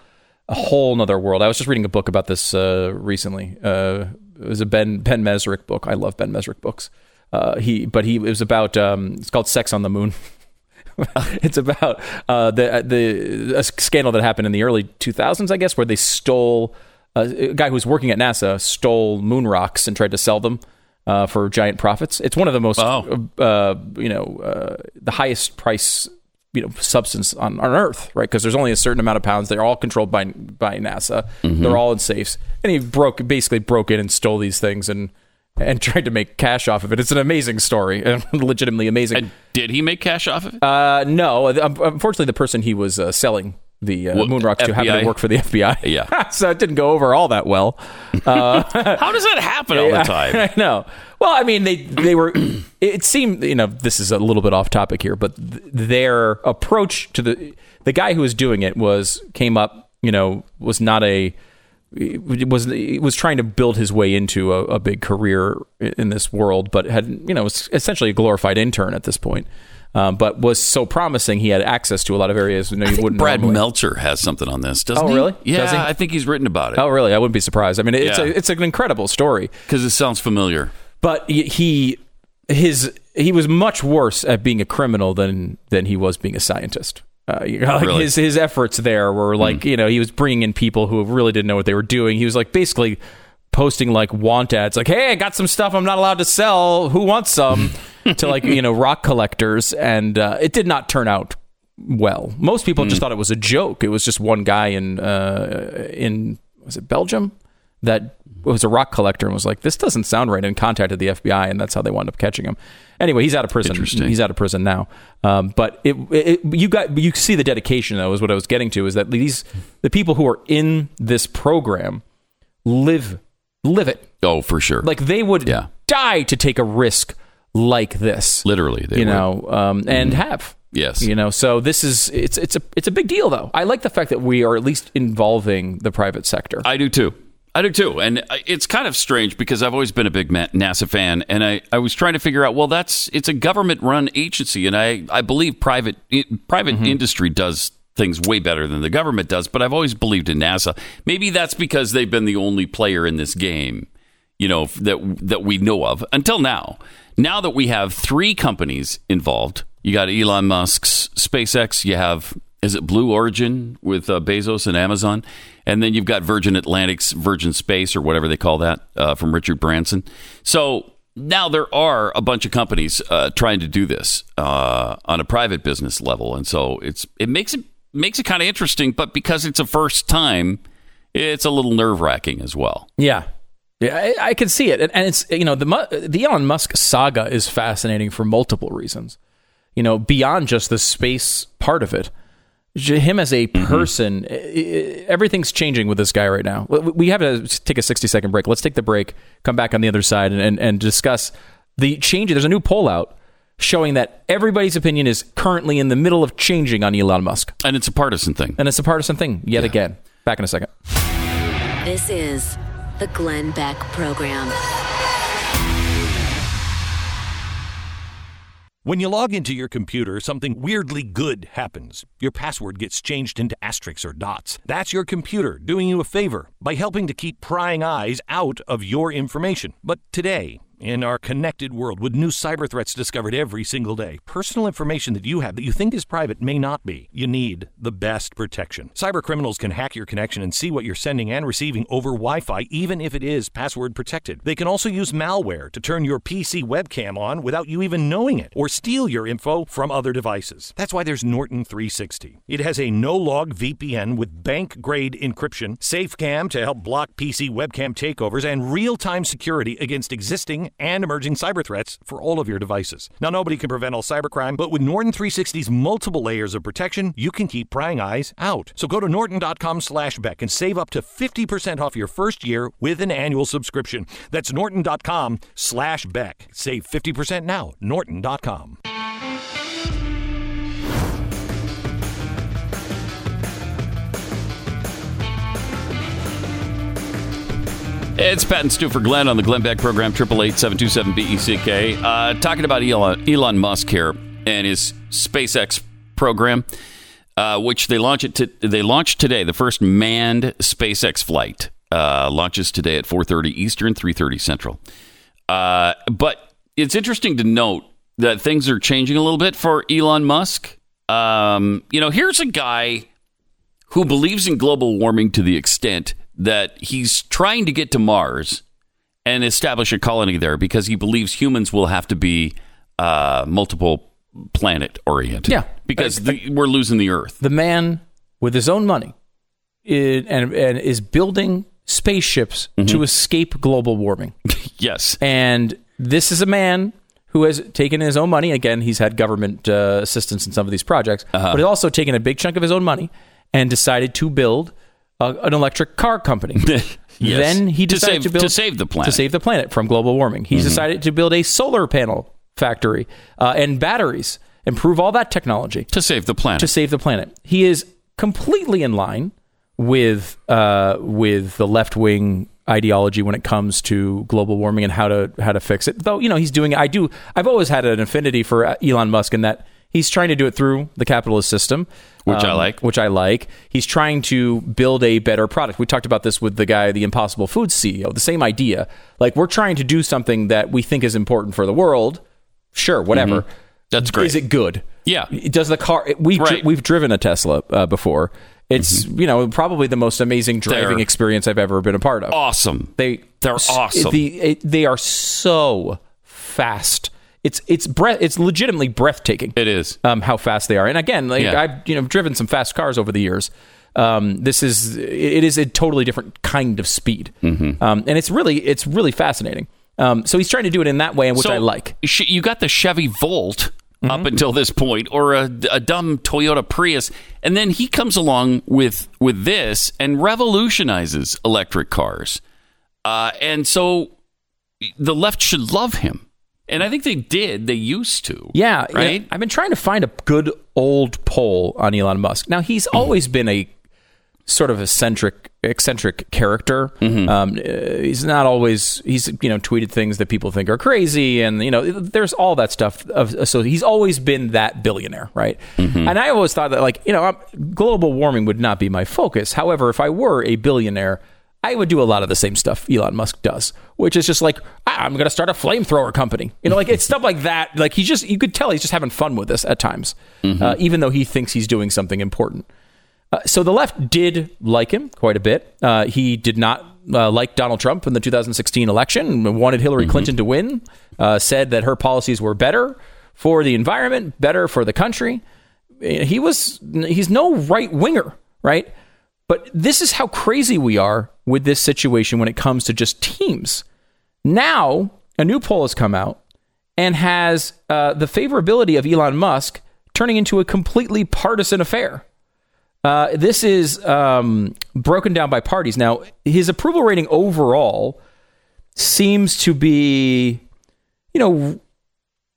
nother world. I was just reading a book about this recently. It was a Ben Mesrick book. I love Ben Mesrick books. It was about it's called Sex on the Moon. It's about a scandal that happened in the early 2000s, I guess, where they stole a guy who was working at NASA stole moon rocks and tried to sell them for giant profits. It's one of the most, the highest price, substance on Earth, right? Because there's only a certain amount of pounds. They're all controlled by NASA. Mm-hmm. They're all in safes. And he basically broke in and stole these things and tried to make cash off of it. It's an amazing story, legitimately amazing. And did he make cash off of it? No. Unfortunately, the person he was selling the moon rocks to happened to work for the FBI. Yeah. So it didn't go over all that well. How does that happen all the time? I know. Well, I mean, they were... It seemed, this is a little bit off topic here, but their approach to the guy who was doing it was trying to build his way into a big career in this world, but had, was essentially a glorified intern at this point, but was so promising he had access to a lot of areas. I think Brad Meltzer has something on this, doesn't he? Oh, really? Yeah, does he? I think he's written about it. Oh, really? I wouldn't be surprised. I mean, it's an incredible story. Because it sounds familiar. But he was much worse at being a criminal than he was being a scientist. Really? His efforts there were he was bringing in people who really didn't know what they were doing. He was basically posting want ads, hey, I got some stuff I'm not allowed to sell. Who wants some? To rock collectors, and it did not turn out well. Most people just thought it was a joke. It was just one guy in was it Belgium that was a rock collector and was like, this doesn't sound right, and contacted the FBI, and that's how they wound up catching him. Anyway, he's out of prison. He's out of prison now. But you see the dedication, though, is what I was getting to, is that the people who are in this program live it. Oh, for sure. They would die to take a risk like this. Literally, they would. And have. Yes. So this is, it's a big deal, though. I like the fact that we are at least involving the private sector. I do too. And it's kind of strange because I've always been a big NASA fan, and I was trying to figure out, it's a government-run agency, and I believe private industry does things way better than the government does, but I've always believed in NASA. Maybe that's because they've been the only player in this game, that we know of until now. Now that we have three companies involved, you got Elon Musk's SpaceX, you have... Is it Blue Origin with Bezos and Amazon? And then you've got Virgin Atlantic's Virgin Space, or whatever they call that, from Richard Branson. So now there are a bunch of companies trying to do this on a private business level. And so it makes it kind of interesting. But because it's a first time, it's a little nerve-wracking as well. Yeah. Yeah, I can see it. And it's, the Elon Musk saga is fascinating for multiple reasons, beyond just the space part of it. Him as a person, everything's changing with this guy right now. We have to take a 60-second break. Let's take the break, come back on the other side, and discuss the change. There's a new poll out showing that everybody's opinion is currently in the middle of changing on Elon Musk. And it's a partisan thing. Yet again. Back in a second. This is the Glenn Beck Program. When you log into your computer, something weirdly good happens. Your password gets changed into asterisks or dots. That's your computer doing you a favor by helping to keep prying eyes out of your information. But today, in our connected world with new cyber threats discovered every single day, personal information that you have that you think is private may not be. You need the best protection. Cyber criminals can hack your connection and see what you're sending and receiving over Wi-Fi, even if it is password protected. They can also use malware to turn your PC webcam on without you even knowing it, or steal your info from other devices. That's why there's Norton 360. It has a no-log VPN with bank-grade encryption, SafeCam to help block PC webcam takeovers, and real-time security against existing and emerging cyber threats for all of your devices. Now, nobody can prevent all cybercrime, but with Norton 360's multiple layers of protection, you can keep prying eyes out. So go to norton.com/Beck and save up to 50% off your first year with an annual subscription. That's norton.com/Beck. Save 50% now. Norton.com. It's Pat and Stu for Glenn on the Glenn Beck Program, 888-727-BECK. Talking about Elon Musk here and his SpaceX program, which they launched today. The first manned SpaceX flight launches today at 4:30 Eastern, 3:30 Central. But it's interesting to note that things are changing a little bit for Elon Musk. Here's a guy who believes in global warming to the extent that he's trying to get to Mars and establish a colony there because he believes humans will have to be multiple planet oriented. Yeah, because we're losing the Earth. The man with his own money and is building spaceships to escape global warming. Yes. And this is a man who has taken his own money. Again, he's had government assistance in some of these projects, but he's also taken a big chunk of his own money and decided to build an electric car company. Yes. Then he decided to build... To save the planet from global warming. He's decided to build a solar panel factory and batteries, improve all that technology. To save the planet. He is completely in line with the left-wing ideology when it comes to global warming and how to fix it. Though, he's doing... I've always had an affinity for Elon Musk in that he's trying to do it through the capitalist system, which I like. He's trying to build a better product. We talked about this with the guy, the Impossible Foods CEO, the same idea. Like, we're trying to do something that we think is important for the world. Sure, whatever. That's great. Is it good? Yeah. Does the car... We've driven a Tesla before. It's, probably the most amazing driving experience I've ever been a part of. Awesome. They're awesome. They are so fast. It's legitimately breathtaking. It is how fast they are, and again, I've driven some fast cars over the years. It is a totally different kind of speed, and it's really fascinating. So he's trying to do it in that way, which I like. You got the Chevy Volt up until this point, or a dumb Toyota Prius, and then he comes along with this and revolutionizes electric cars, and so the left should love him. And I think they did. They used to. Yeah. Right? I've been trying to find a good old poll on Elon Musk. Now, he's always been a sort of eccentric character. He's not always... He's, tweeted things that people think are crazy. And, there's all that stuff. So he's always been that billionaire, right? And I always thought that, global warming would not be my focus. However, if I were a billionaire... I would do a lot of the same stuff Elon Musk does, which is just I'm going to start a flamethrower company. It's stuff like that. Like, he's just, you could tell he's just having fun with this at times, even though he thinks he's doing something important. So the left did like him quite a bit. He did not like Donald Trump in the 2016 election, wanted Hillary Clinton to win, said that her policies were better for the environment, better for the country. He's no right winger, right? But this is how crazy we are with this situation when it comes to just teams. Now, a new poll has come out and has the favorability of Elon Musk turning into a completely partisan affair. This is broken down by parties. Now, his approval rating overall seems to be,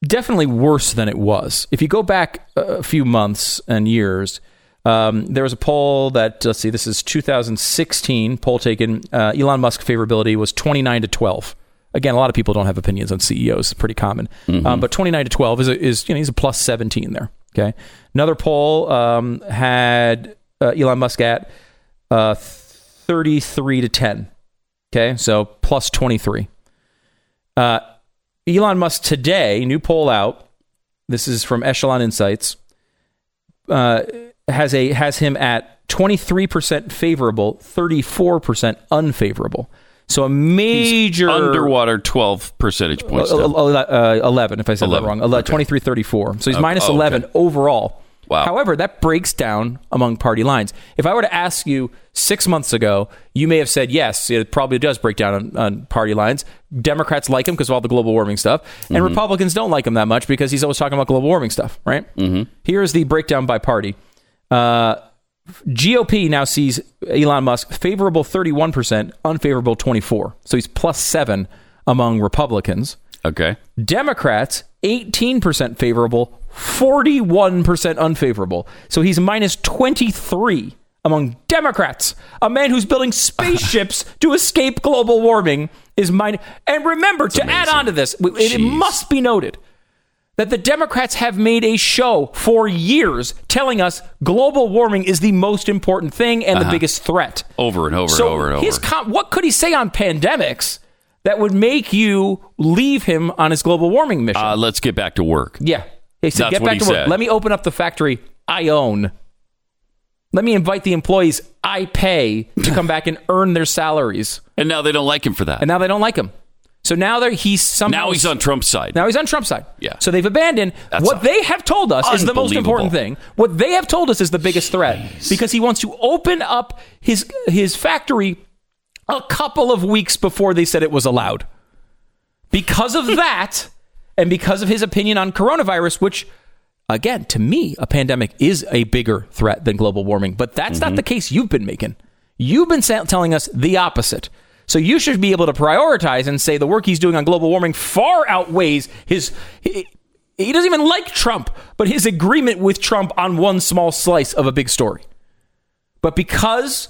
definitely worse than it was. If you go back a few months and years... there was a poll that, let's see, this is 2016 poll taken. Elon Musk favorability was 29-12. Again, a lot of people don't have opinions on CEOs. It's pretty common. But 29-12 is he's a plus 17 there. Okay. Another poll had Elon Musk at 33-10. Okay. So plus 23. Elon Musk today, new poll out. This is from Echelon Insights. Has him at 23% favorable, 34% unfavorable. So a major... He's underwater 12 percentage points. 11, if I said 11. That wrong. 23-34. So he's minus 11 overall. Wow. However, that breaks down among party lines. If I were to ask you 6 months ago, you may have said, yes, it probably does break down on party lines. Democrats like him because of all the global warming stuff. And Republicans don't like him that much because he's always talking about global warming stuff, right? Here's the breakdown by party. GOP now sees Elon Musk favorable 31%, unfavorable 24%. So he's plus 7 among Republicans. Okay. Democrats, 18% favorable, 41% unfavorable. So he's minus 23 among Democrats. A man who's building spaceships to escape global warming is minus... And remember, that's to amazing. Add on to this, it must be noted... that the Democrats have made a show for years telling us global warming is the most important thing and the biggest threat. Over and over. What could he say on pandemics that would make you leave him on his global warming mission? Let's get back to work. Yeah. He said, get back to work. Let me open up the factory I own. Let me invite the employees I pay to come back and earn their salaries. And now they don't like him for that. And now they don't like him. So now he's on Trump's side. Now he's on Trump's side. Yeah. So they've abandoned what they have told us is the most important thing. What they have told us is the biggest threat, because he wants to open up his factory a couple of weeks before they said it was allowed. Because of that, and because of his opinion on coronavirus, which, again, to me, a pandemic is a bigger threat than global warming. But that's not the case you've been making. You've been telling us the opposite. So you should be able to prioritize and say the work he's doing on global warming far outweighs his... He doesn't even like Trump, but his agreement with Trump on one small slice of a big story. But because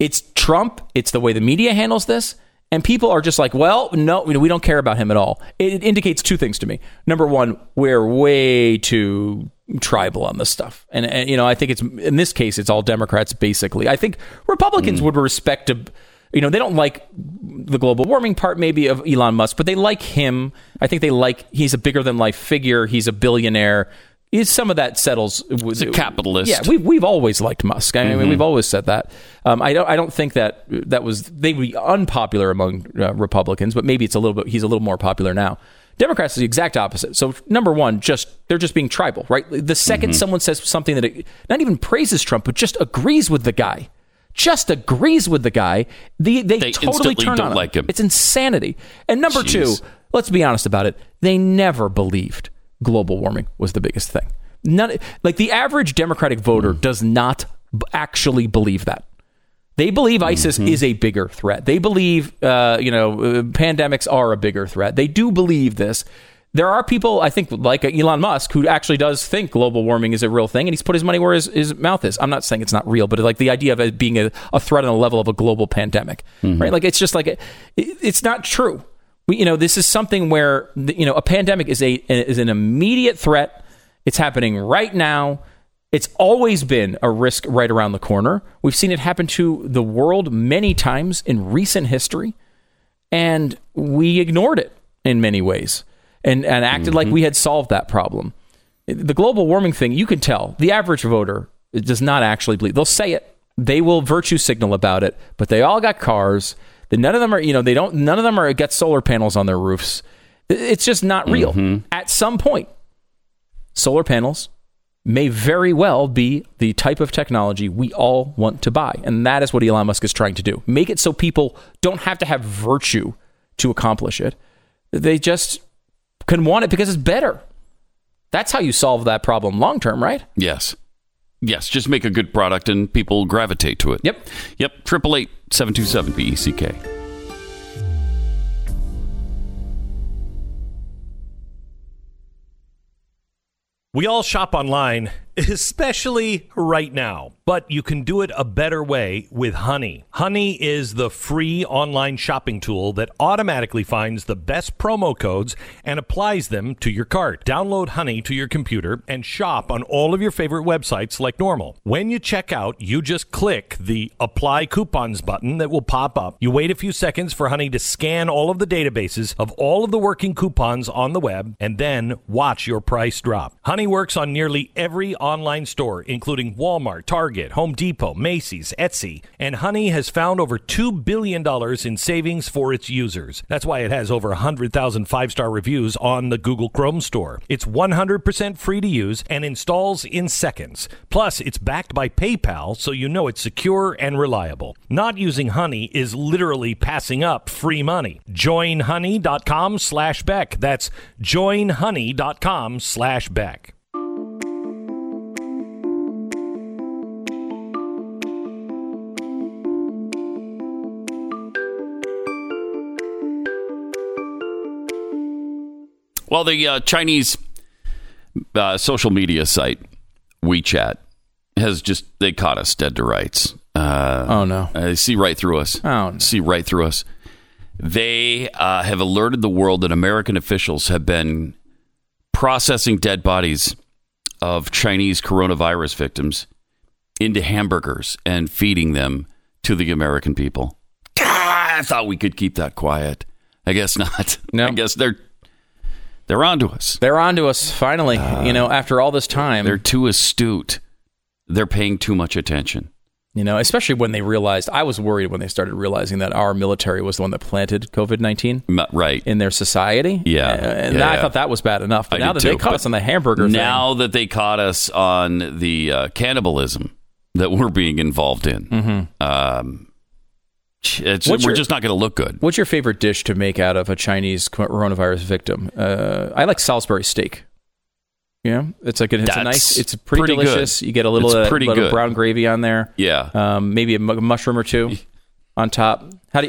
it's Trump, it's the way the media handles this, and people are just like, well, no, we don't care about him at all. It indicates two things to me. Number one, we're way too tribal on this stuff. And you know, I think it's, in this case, it's all Democrats, basically. I think Republicans would respect... You know, they don't like the global warming part, maybe, of Elon Musk, but they like him. I think they like he's a bigger-than-life figure. He's a billionaire. Some of that settles. He's a capitalist. Yeah, we've always liked Musk. I mean, we've always said that. I don't think that was... They would be unpopular among Republicans, but maybe it's a little bit... He's a little more popular now. Democrats is the exact opposite. So, number one, they're just being tribal, right? The second someone says something that not even praises Trump, but just agrees with the guy... they totally turn on him. Like him. It's insanity. And number two, let's be honest about it. They never believed global warming was the biggest thing. Like the average Democratic voter does not actually believe that. They believe ISIS is a bigger threat. They believe, pandemics are a bigger threat. They do believe this. There are people, I think, like Elon Musk, who actually does think global warming is a real thing, and he's put his money where his mouth is. I'm not saying it's not real, but like the idea of it being a threat on the level of a global pandemic, right? Like, it's just like, it's not true. This is something where, a pandemic is an immediate threat. It's happening right now. It's always been a risk right around the corner. We've seen it happen to the world many times in recent history, and we ignored it in many ways. And acted like we had solved that problem. The global warming thing, you can tell, the average voter does not actually believe. They'll say it. They will virtue signal about it, but they all got cars. None of them are, none of them are got solar panels on their roofs. It's just not real. At some point, solar panels may very well be the type of technology we all want to buy. And that is what Elon Musk is trying to do. Make it so people don't have to have virtue to accomplish it. They just... can want it because it's better. That's how you solve that problem long term, right? Yes. Just make a good product and people gravitate to it. Yep. 888-727-BECK. We all shop online, especially right now, but you can do it a better way with Honey. Honey is the free online shopping tool that automatically finds the best promo codes and applies them to your cart. Download Honey to your computer and shop on all of your favorite websites like normal. When you check out, you just click the Apply Coupons button that will pop up. You wait a few seconds for Honey to scan all of the databases of all of the working coupons on the web and then watch your price drop. Honey works on nearly every online store, including Walmart, Target, Home Depot, Macy's, Etsy, and Honey has found over $2 billion in savings for its users. That's why it has over 100,000 five-star reviews on the Google Chrome store. It's 100% free to use and installs in seconds. Plus, it's backed by PayPal, so you know it's secure and reliable. Not using Honey is literally passing up free money. JoinHoney.com/Beck. That's JoinHoney.com/Beck. Well, the Chinese social media site WeChat they caught us dead to rights. Oh, no. They see right through us. Oh, no. See right through us. They have alerted the world that American officials have been processing dead bodies of Chinese coronavirus victims into hamburgers and feeding them to the American people. I thought we could keep that quiet. I guess not. No. I guess They're onto us. Finally, after all this time. They're too astute. they're paying too much attention. You know, especially when they realized, I was worried when they started realizing that our military was the one that planted COVID-19 right in their society. Yeah. And yeah, I thought that was bad enough. But now that they caught us on the hamburger thing. Now that they caught us on the cannibalism that we're being involved in, we're just not going to look good. What's your favorite dish to make out of a Chinese coronavirus victim? I like Salisbury steak. Yeah, it's like it's pretty delicious. Good. You get a little brown gravy on there. Yeah, maybe a mushroom or two on top. How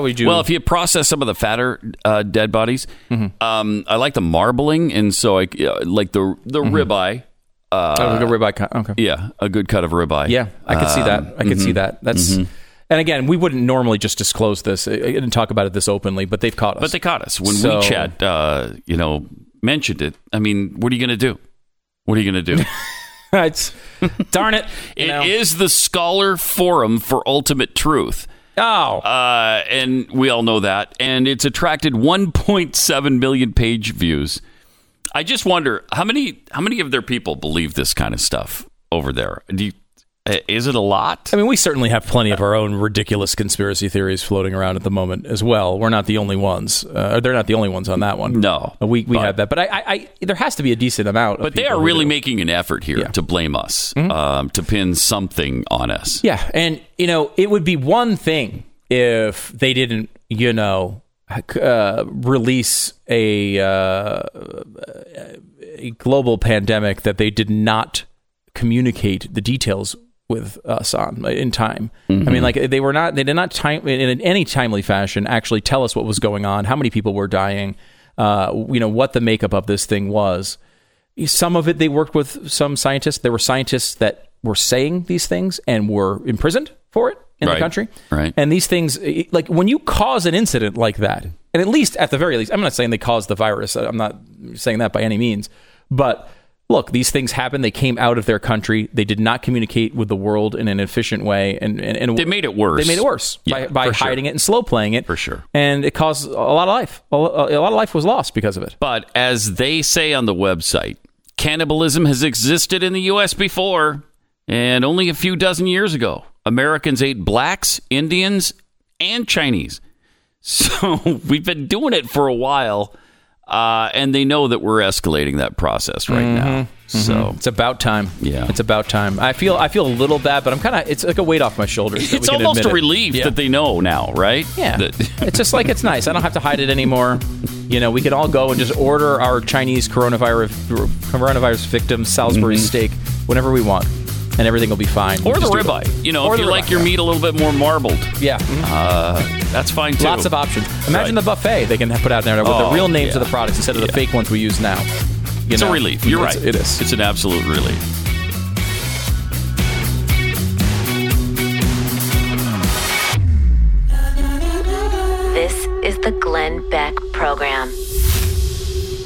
would you? Well, if you process some of the fatter dead bodies, I like the marbling, and so I like the ribeye. A good ribeye cut. Okay. Yeah, a good cut of ribeye. Yeah, I could see that. That's. Mm-hmm. And again, we wouldn't normally just disclose this and talk about it this openly, but they've caught us. But they caught us when WeChat, mentioned it. I mean, what are you going to do? Darn it. It is the Scholar Forum for Ultimate Truth. Oh. And we all know that. And it's attracted 1.7 million page views. I just wonder, how many of their people believe this kind of stuff over there? Is it a lot? I mean, we certainly have plenty of our own ridiculous conspiracy theories floating around at the moment as well. We're not the only ones. They're not the only ones on that one. No. We have that. But I there has to be a decent amount. But they are really making an effort here to blame us, to pin something on us. Yeah. And, it would be one thing if they didn't, release a global pandemic that they did not communicate the details with us on in time. I mean, they did not in any timely fashion actually tell us what was going on, how many people were dying, what the makeup of this thing was. Some of it they worked with some scientists. There were scientists that were saying these things and were imprisoned for it in the country. Right. And these things, like when you cause an incident like that, and at the very least, I'm not saying they caused the virus. I'm not saying that by any means, but look, these things happened. They came out of their country. They did not communicate with the world in an efficient way. And they made it worse. By hiding it and slow playing it. For sure. And it caused a lot of life. A lot of life was lost because of it. But as they say on the website, cannibalism has existed in the U.S. before. And only a few dozen years ago, Americans ate blacks, Indians, and Chinese. So we've been doing it for a while. And they know that we're escalating that process right now. So it's about time. Yeah, it's about time. I feel a little bad, but I'm kind of, it's like a weight off my shoulders. It's almost a relief that they know now, right? Yeah. It's just like, it's nice. I don't have to hide it anymore. We can all go and just order our Chinese coronavirus victim Salisbury steak whenever we want, and everything will be fine. Or the ribeye. If you like your meat a little bit more marbled. Yeah. That's fine, too. Lots of options. Imagine the buffet they can put out there with the real names of the products instead of the fake ones we use now. It's a relief. You're right. It is. It's an absolute relief. This is the Glenn Beck Program.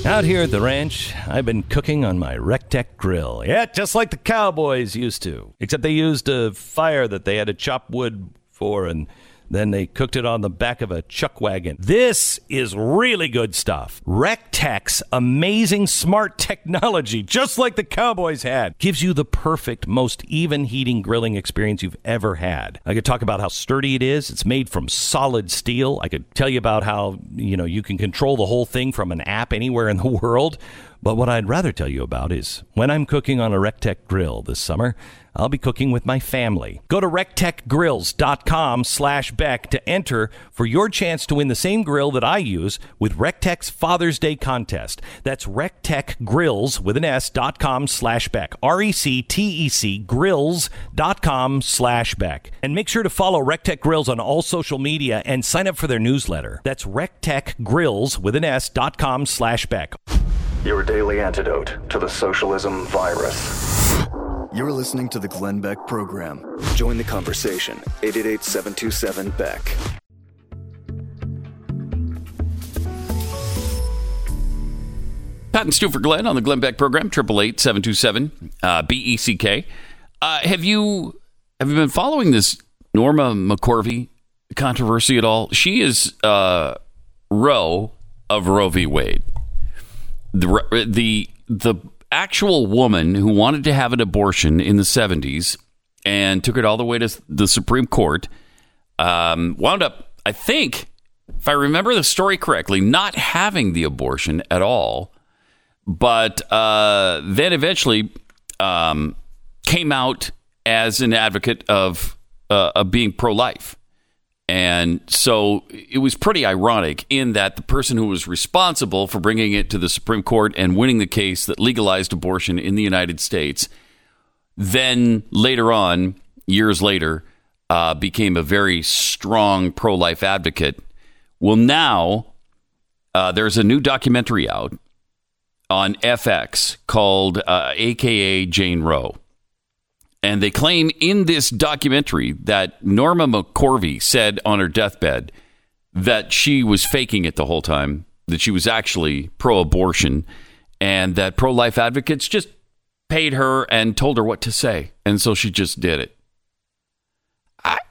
Out here at the ranch, I've been cooking on my Rectech grill. Yeah, just like the cowboys used to. Except they used a fire that they had to chop wood for, and then they cooked it on the back of a chuck wagon. This is really good stuff. Rectech's amazing smart technology, just like the cowboys had, gives you the perfect, most even heating grilling experience you've ever had. I could talk about how sturdy it is. It's made from solid steel. I could tell you about how, you can control the whole thing from an app anywhere in the world. But what I'd rather tell you about is when I'm cooking on a Rectech grill this summer, I'll be cooking with my family. Go to RectechGrills.com/Beck to enter for your chance to win the same grill that I use with Rectech's Father's Day contest. That's RectechGrills.com/Beck. RECTEC Grills.com/Beck. And make sure to follow Rectech Grills on all social media and sign up for their newsletter. That's RectechGrills.com/Beck. Your daily antidote to the socialism virus. You're listening to the Glenn Beck Program. Join the conversation. 888-727-BECK. Pat and Stu for Glenn on the Glenn Beck Program. 888-727-BECK. Have you been following this Norma McCorvey controversy at all? She is Roe of Roe v. Wade. The actual woman who wanted to have an abortion in the 70s and took it all the way to the Supreme Court, wound up, I think, if I remember the story correctly, not having the abortion at all, but then eventually came out as an advocate of being pro-life. And so it was pretty ironic in that the person who was responsible for bringing it to the Supreme Court and winning the case that legalized abortion in the United States then later on, years later, became a very strong pro-life advocate. Well, now there's a new documentary out on FX called AKA Jane Roe. And they claim in this documentary that Norma McCorvey said on her deathbed that she was faking it the whole time, that she was actually pro-abortion, and that pro-life advocates just paid her and told her what to say. And so she just did it.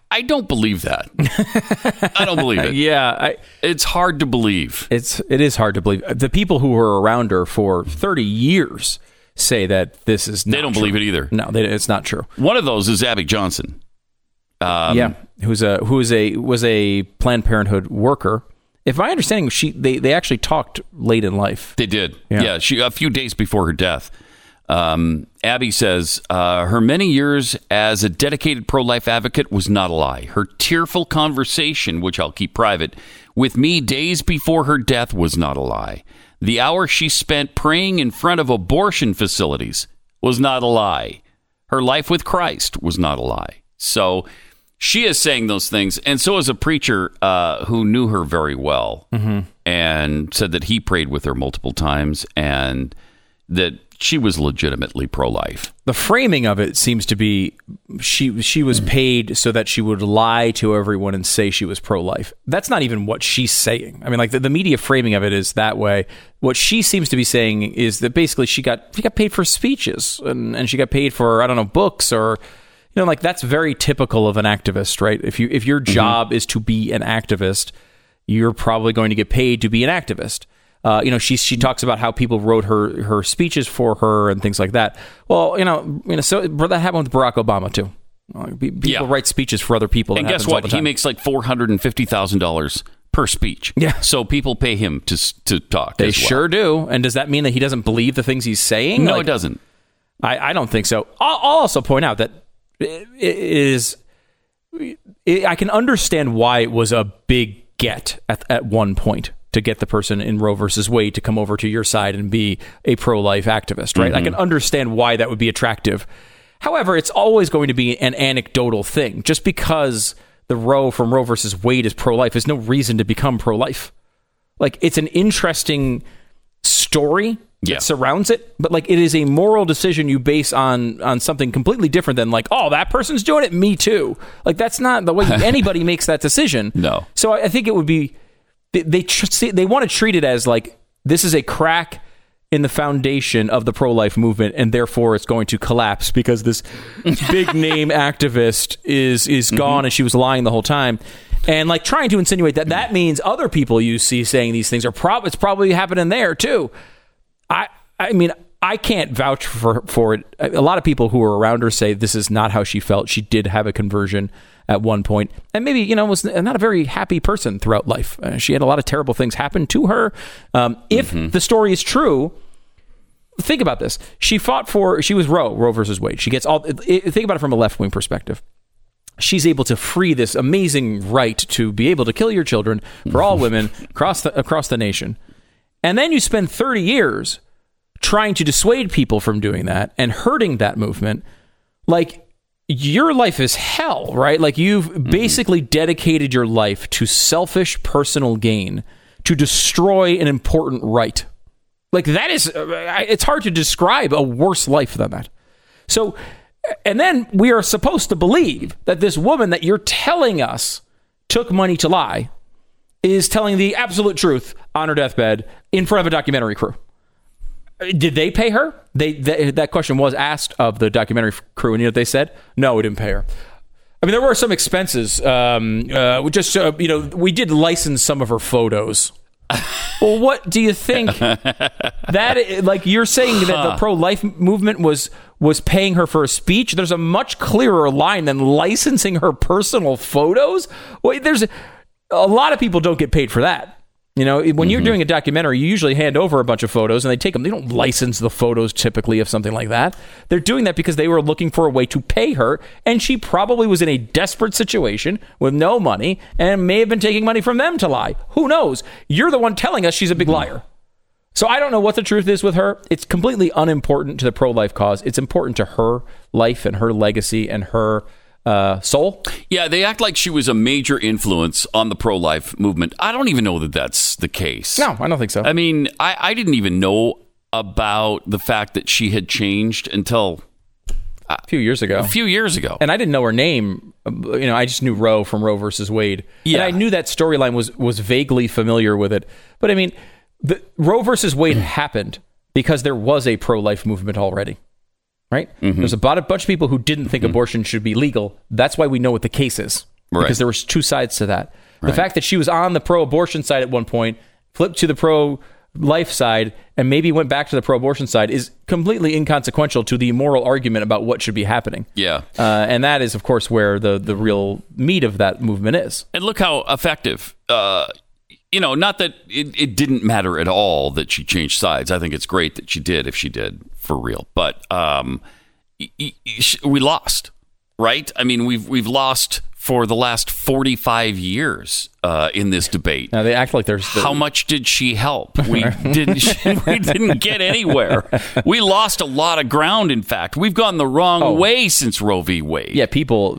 I don't believe that. I don't believe it. Yeah. It's hard to believe. It is hard to believe. The people who were around her for 30 years say that this is not. They don't believe it either. No, it's not true. One of those is Abby Johnson. Who was a Planned Parenthood worker. If my understanding, they actually talked late in life. They did. Yeah, she a few days before her death. Abby says her many years as a dedicated pro-life advocate was not a lie. Her tearful conversation, which I'll keep private, with me days before her death was not a lie. The hour she spent praying in front of abortion facilities was not a lie. Her life with Christ was not a lie. So she is saying those things. And so is a preacher who knew her very well and said that he prayed with her multiple times and that she was legitimately pro-life. The framing of it seems to be she was paid so that she would lie to everyone and say she was pro-life. That's not even what she's saying. I mean, like the media framing of it is that way. What she seems to be saying is that basically she got paid for speeches and she got paid for, I don't know, books or, you know, like that's very typical of an activist, right? If your job is to be an activist, you're probably going to get paid to be an activist. She talks about how people wrote her speeches for her and things like that. Well, so that happened with Barack Obama too. People write speeches for other people, and guess what? He makes like $450,000 per speech. Yeah, so people pay him to talk. They sure do. And does that mean that he doesn't believe the things he's saying? No, it doesn't. I don't think so. I'll also point out that I can understand why it was a big get at one point. To get the person in Roe versus Wade to come over to your side and be a pro-life activist, right? Mm-hmm. I can understand why that would be attractive. However, it's always going to be an anecdotal thing. Just because the Roe from Roe versus Wade is pro-life is no reason to become pro-life. Like, it's an interesting story that surrounds it, but like it is a moral decision you base on something completely different than like, oh, that person's doing it, me too. Like, that's not the way anybody makes that decision. No. So I think it would be... They want to treat it as like this is a crack in the foundation of the pro-life movement, and therefore it's going to collapse because this big name activist is gone and she was lying the whole time, and like trying to insinuate that means other people you see saying these things are it's probably happening there too. I mean, I can't vouch for it. A lot of people who were around her say this is not how she felt. She did have a conversion at one point, and maybe, was not a very happy person throughout life. She had a lot of terrible things happen to her. If the story is true, think about this. She was Roe versus Wade. She gets think about it from a left-wing perspective. She's able to free this amazing right to be able to kill your children for all women across the nation. And then you spend 30 years trying to dissuade people from doing that and hurting that movement. Like, your life is hell, right? Like, you've basically dedicated your life to selfish personal gain to destroy an important right. Like, that is, it's hard to describe a worse life than that. So, and then we are supposed to believe that this woman that you're telling us took money to lie is telling the absolute truth on her deathbed in front of a documentary crew. Did they pay her? That question was asked of the documentary crew, and you know what they said? No, we didn't pay her. I mean, there were some expenses. We did license some of her photos. Well, what do you think? That, like, you're saying that the pro-life movement was paying her for a speech? There's a much clearer line than licensing her personal photos. Well, there's a lot of people don't get paid for that. You know, when you're doing a documentary, you usually hand over a bunch of photos and they take them. They don't license the photos typically of something like that. They're doing that because they were looking for a way to pay her, and she probably was in a desperate situation with no money and may have been taking money from them to lie. Who knows? You're the one telling us she's a big liar. So I don't know what the truth is with her. It's completely unimportant to the pro-life cause. It's important to her life and her legacy and her soul. Yeah, they act like she was a major influence on the pro-life movement. I don't even know that that's the case. No, I don't think so. I mean, I didn't even know about the fact that she had changed until a few years ago. And I didn't know her name. You know, I just knew Roe from Roe versus Wade. Yeah. And I knew that storyline was vaguely familiar with it. But I mean, Roe versus Wade happened because there was a pro-life movement already. Right? Mm-hmm. There's about a bunch of people who didn't think abortion should be legal. That's why we know what the case is. Right. Because there was two sides to that. The fact that she was on the pro-abortion side at one point, flipped to the pro-life side, and maybe went back to the pro-abortion side is completely inconsequential to the moral argument about what should be happening. Yeah. And that is, of course, where the real meat of that movement is. And look how effective. You know, not that it didn't matter at all that she changed sides. I think it's great that she did, if she did, for real. But we lost, right? I mean, we've lost for the last 45 years in this debate. Now they act like there's how much did she help? We didn't get anywhere. We lost a lot of ground. In fact, we've gone the wrong way since Roe v. Wade. Yeah, people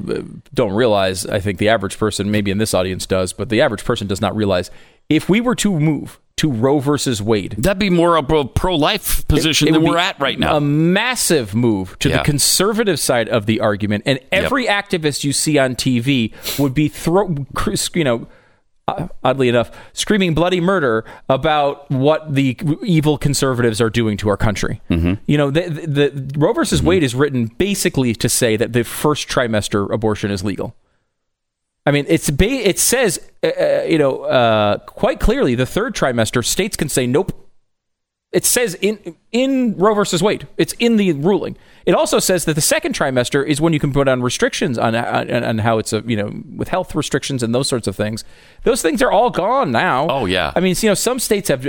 don't realize. I think the average person, maybe in this audience, does, but the average person does not realize. If we were to move to Roe versus Wade, that'd be more of a pro-life position than we're at right now. A massive move to the conservative side of the argument, and every activist you see on TV would be oddly enough, screaming bloody murder about what the evil conservatives are doing to our country. Mm-hmm. You know, the Roe versus Wade is written basically to say that the first trimester abortion is legal. I mean, it says, quite clearly, the third trimester, states can say nope. It says in Roe versus Wade. It's in the ruling. It also says that the second trimester is when you can put on restrictions on how it's with health restrictions and those sorts of things. Those things are all gone now. Oh yeah. I mean, some states have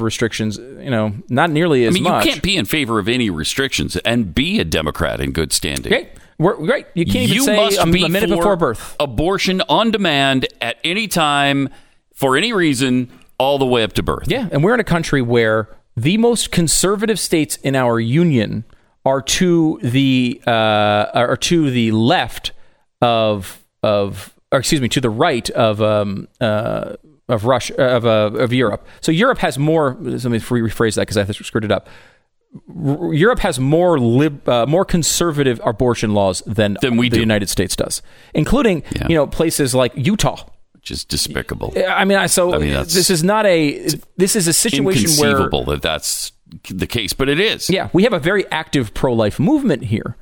restrictions. You know, not nearly as much. I mean, you can't be in favor of any restrictions and be a Democrat in good standing. Okay. Right. You can't even say a minute before birth. Abortion on demand at any time, for any reason, all the way up to birth. Yeah, and we're in a country where the most conservative states in our union are to the right of Europe. So Europe has more. Let me rephrase that because I screwed it up. Europe has more conservative abortion laws than we do. The United States does, including places like Utah, which is despicable. This is a situation where it's inconceivable that's the case, but it is. Yeah, we have a very active pro-life movement here,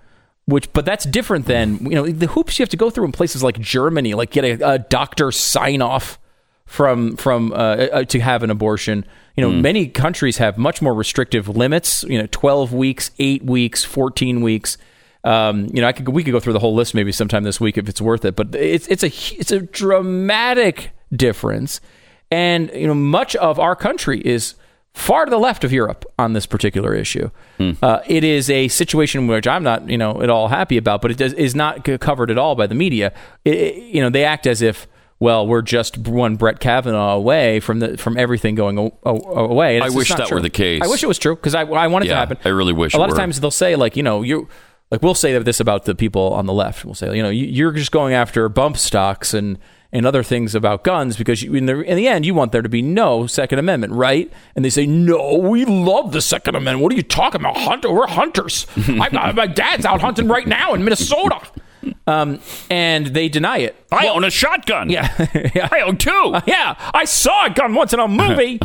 but that's different than the hoops you have to go through in places like Germany, like get a doctor sign off from to have an abortion. Many countries have much more restrictive limits. 12 weeks, 8 weeks, 14 weeks. We could go through the whole list maybe sometime this week if it's worth it. But it's a dramatic difference, and much of our country is far to the left of Europe on this particular issue. It is a situation which I'm not at all happy about, but it is not covered at all by the media. They act as if, well, we're just one Brett Kavanaugh away from everything going away. I wish that were the case. I wish it was true because I want it to happen. I really wish. A lot of times they'll say we'll say this about the people on the left. We'll say you're just going after bump stocks and other things about guns because in the end you want there to be no Second Amendment, right? And they say no, we love the Second Amendment. What are you talking about? We're hunters. My dad's out hunting right now in Minnesota. And they deny it. I own a shotgun. Yeah. I own two. I saw a gun once in a movie.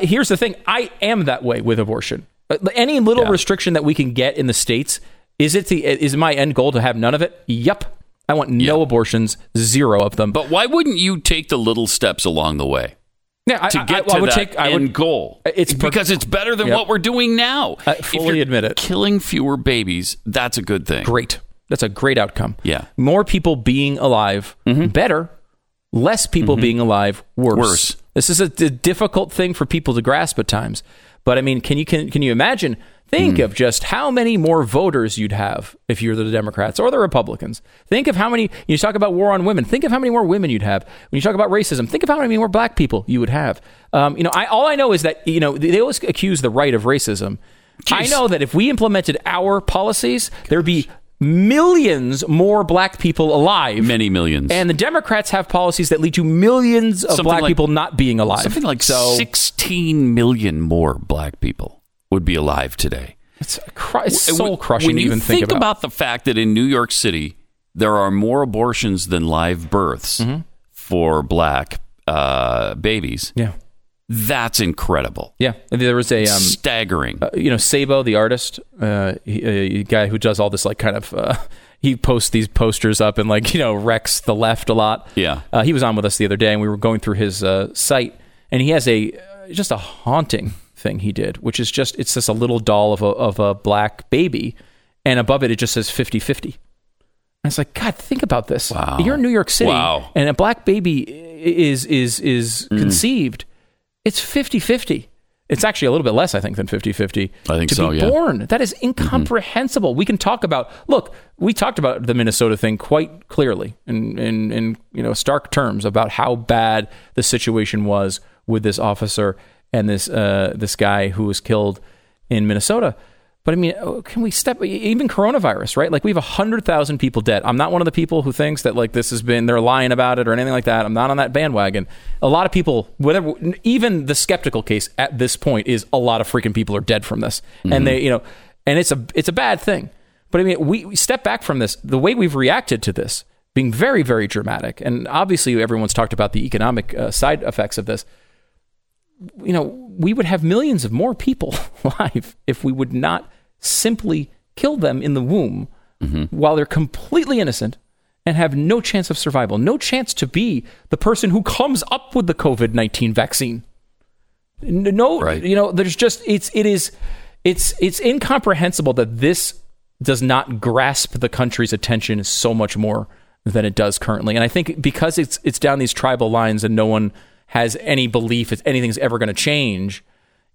Here's the thing. I am that way with abortion. Any little restriction that we can get in the States, is my end goal to have none of it? Yep. I want no abortions, zero of them. But why wouldn't you take the little steps along the way? Yeah, to get to that end goal. It's because it's better than what we're doing now. I fully admit it. Killing fewer babies, that's a good thing. Great. That's a great outcome. Yeah. More people being alive, better. Less people being alive, worse. This is a difficult thing for people to grasp at times. But, I mean, can you imagine? Think of just how many more voters you'd have if you're the Democrats or the Republicans. Think of how many, you talk about war on women, think of how many more women you'd have. When you talk about racism, think of how many more black people you would have. All I know is that, they always accuse the right of racism. Jeez. I know that if we implemented our policies, there'd be millions more black people alive. Many millions. And the Democrats have policies that lead to millions of black people not being alive. Something like 16 million more black people would be alive today. It's soul-crushing to even think about. Think about the fact that in New York City, there are more abortions than live births for black babies. Yeah. That's incredible. Yeah. There was a... staggering. Sabo, the artist, guy who does all this he posts these posters up and wrecks the left a lot. Yeah. He was on with us the other day and we were going through his site and he has just a haunting thing he did, which is just a little doll of a black baby, and above it just says 50-50. And it's like, God, think about this. Wow. You're in New York City, and a black baby is conceived. It's 50-50. It's actually a little bit less, I think, than 50-50. I think so, yeah. To be born. That is incomprehensible. Mm-hmm. We can talk about... Look, we talked about the Minnesota thing quite clearly in stark terms about how bad the situation was with this officer and this this guy who was killed in Minnesota. But I mean, can we step... Even coronavirus, right? We have 100,000 people dead. I'm not one of the people who thinks that this has been... They're lying about it or anything like that. I'm not on that bandwagon. A lot of people, whatever... Even the skeptical case at this point is a lot of freaking people are dead from this. Mm-hmm. And they, and it's a bad thing. But I mean, we step back from this. The way we've reacted to this being very, very dramatic. And obviously everyone's talked about the economic side effects of this. We would have millions of more people alive if we would not simply kill them in the womb while they're completely innocent and have no chance of survival, no chance to be the person who comes up with the COVID-19 vaccine. No, right. There's just, it's incomprehensible that this does not grasp the country's attention so much more than it does currently. And I think because it's down these tribal lines and no one has any belief that anything's ever going to change,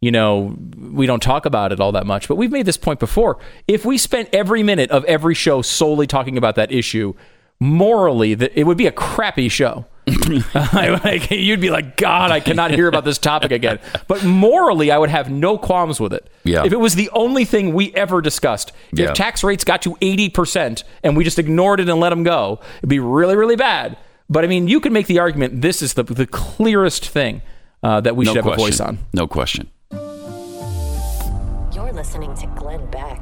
we don't talk about it all that much. But we've made this point before. If we spent every minute of every show solely talking about that issue, morally, it would be a crappy show. You'd be like, God, I cannot hear about this topic again. But morally, I would have no qualms with it. Yeah. If it was the only thing we ever discussed, if tax rates got to 80% and we just ignored it and let them go, it'd be really, really bad. But, I mean, you can make the argument this is the clearest thing that we should have a voice on. No question. You're listening to Glenn Beck.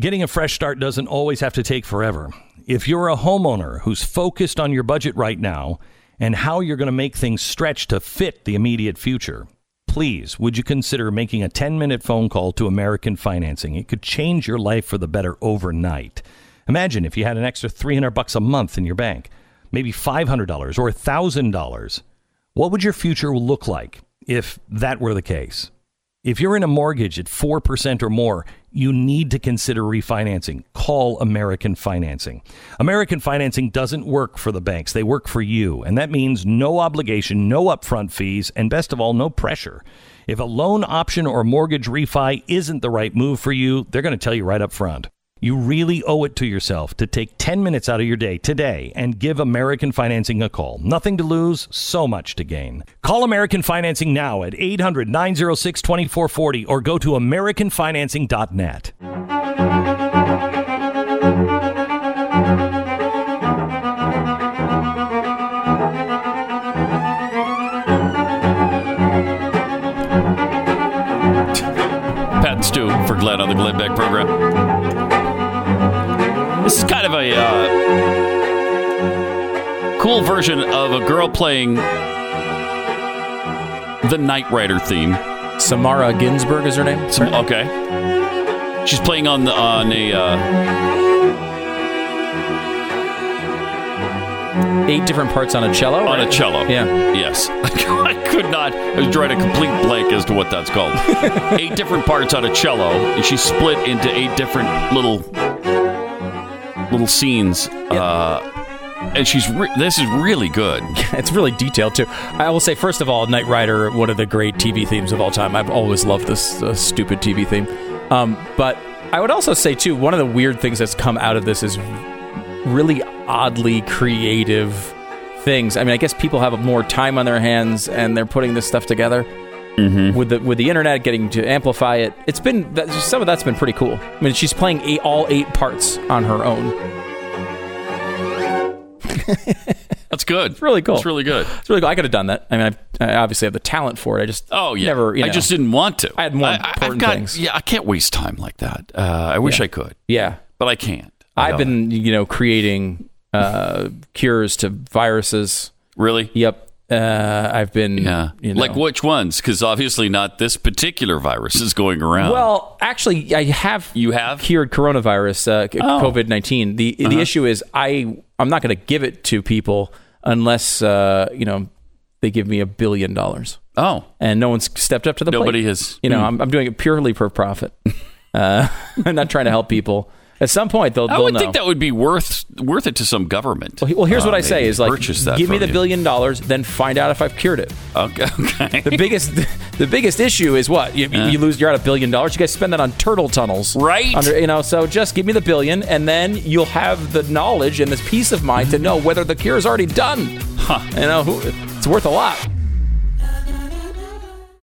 Getting a fresh start doesn't always have to take forever. If you're a homeowner who's focused on your budget right now, and how you're going to make things stretch to fit the immediate future, please, would you consider making a 10-minute phone call to American Financing? It could change your life for the better overnight. Imagine if you had an extra $300 a month in your bank, maybe $500 or $1,000. What would your future look like if that were the case? If you're in a mortgage at 4% or more, you need to consider refinancing. Call American Financing. American Financing doesn't work for the banks. They work for you. And that means no obligation, no upfront fees, and best of all, no pressure. If a loan option or mortgage refi isn't the right move for you, they're going to tell you right up front. You really owe it to yourself to take 10 minutes out of your day today and give American Financing a call. Nothing to lose, so much to gain. Call American Financing now at 800-906-2440 or go to AmericanFinancing.net. Pat and Stu for Glenn on the Glenn Beck program. This is kind of a cool version of a girl playing the Knight Rider theme Samara Ginsburg is her name. Okay. She's playing on the, on a 8 different parts on a cello. On a cello. Yeah. Yes. I could not. I was drawing a complete blank as to what that's called. 8 different parts on a cello, and she's split into 8 different little scenes. Yep. And she's this is really good. It's really detailed too. I will say, first of all, Knight Rider, one of the great TV themes of all time. I've always loved this stupid TV theme. But I would also say too, one of the weird things that's come out of this is really oddly creative things. I mean, I guess people have more time on their hands and they're putting this stuff together. Mm-hmm. With the internet getting to amplify it, it's been some of that's been pretty cool. I mean, she's playing all 8 parts on her own. That's good. It's really cool. It's really good. It's really cool. I could have done that. I mean, I obviously have the talent for it. I just never. You know, I just didn't want to. I had more important things. Yeah, I can't waste time like that. I wish I could. Yeah, but I can't. I've been, creating cures to viruses. Really? Yep. I've been like which ones? Because obviously not this particular virus is going around. Well, actually, I have. You have cured coronavirus, COVID-19. The issue is I'm not going to give it to people unless they give me $1 billion. Oh, and no one's stepped up to the plate. Nobody has. I'm doing it purely for profit. I'm not trying to help people. At some point, I would think that would be worth it to some government. Well, here's what I say is like, give me the $1 billion, then find out if I've cured it. Okay. The biggest issue is what? You lose, you're out $1 billion. You guys spend that on turtle tunnels. Right. So just give me the $1 billion, and then you'll have the knowledge and this peace of mind to know whether the cure is already done. Huh. It's worth a lot.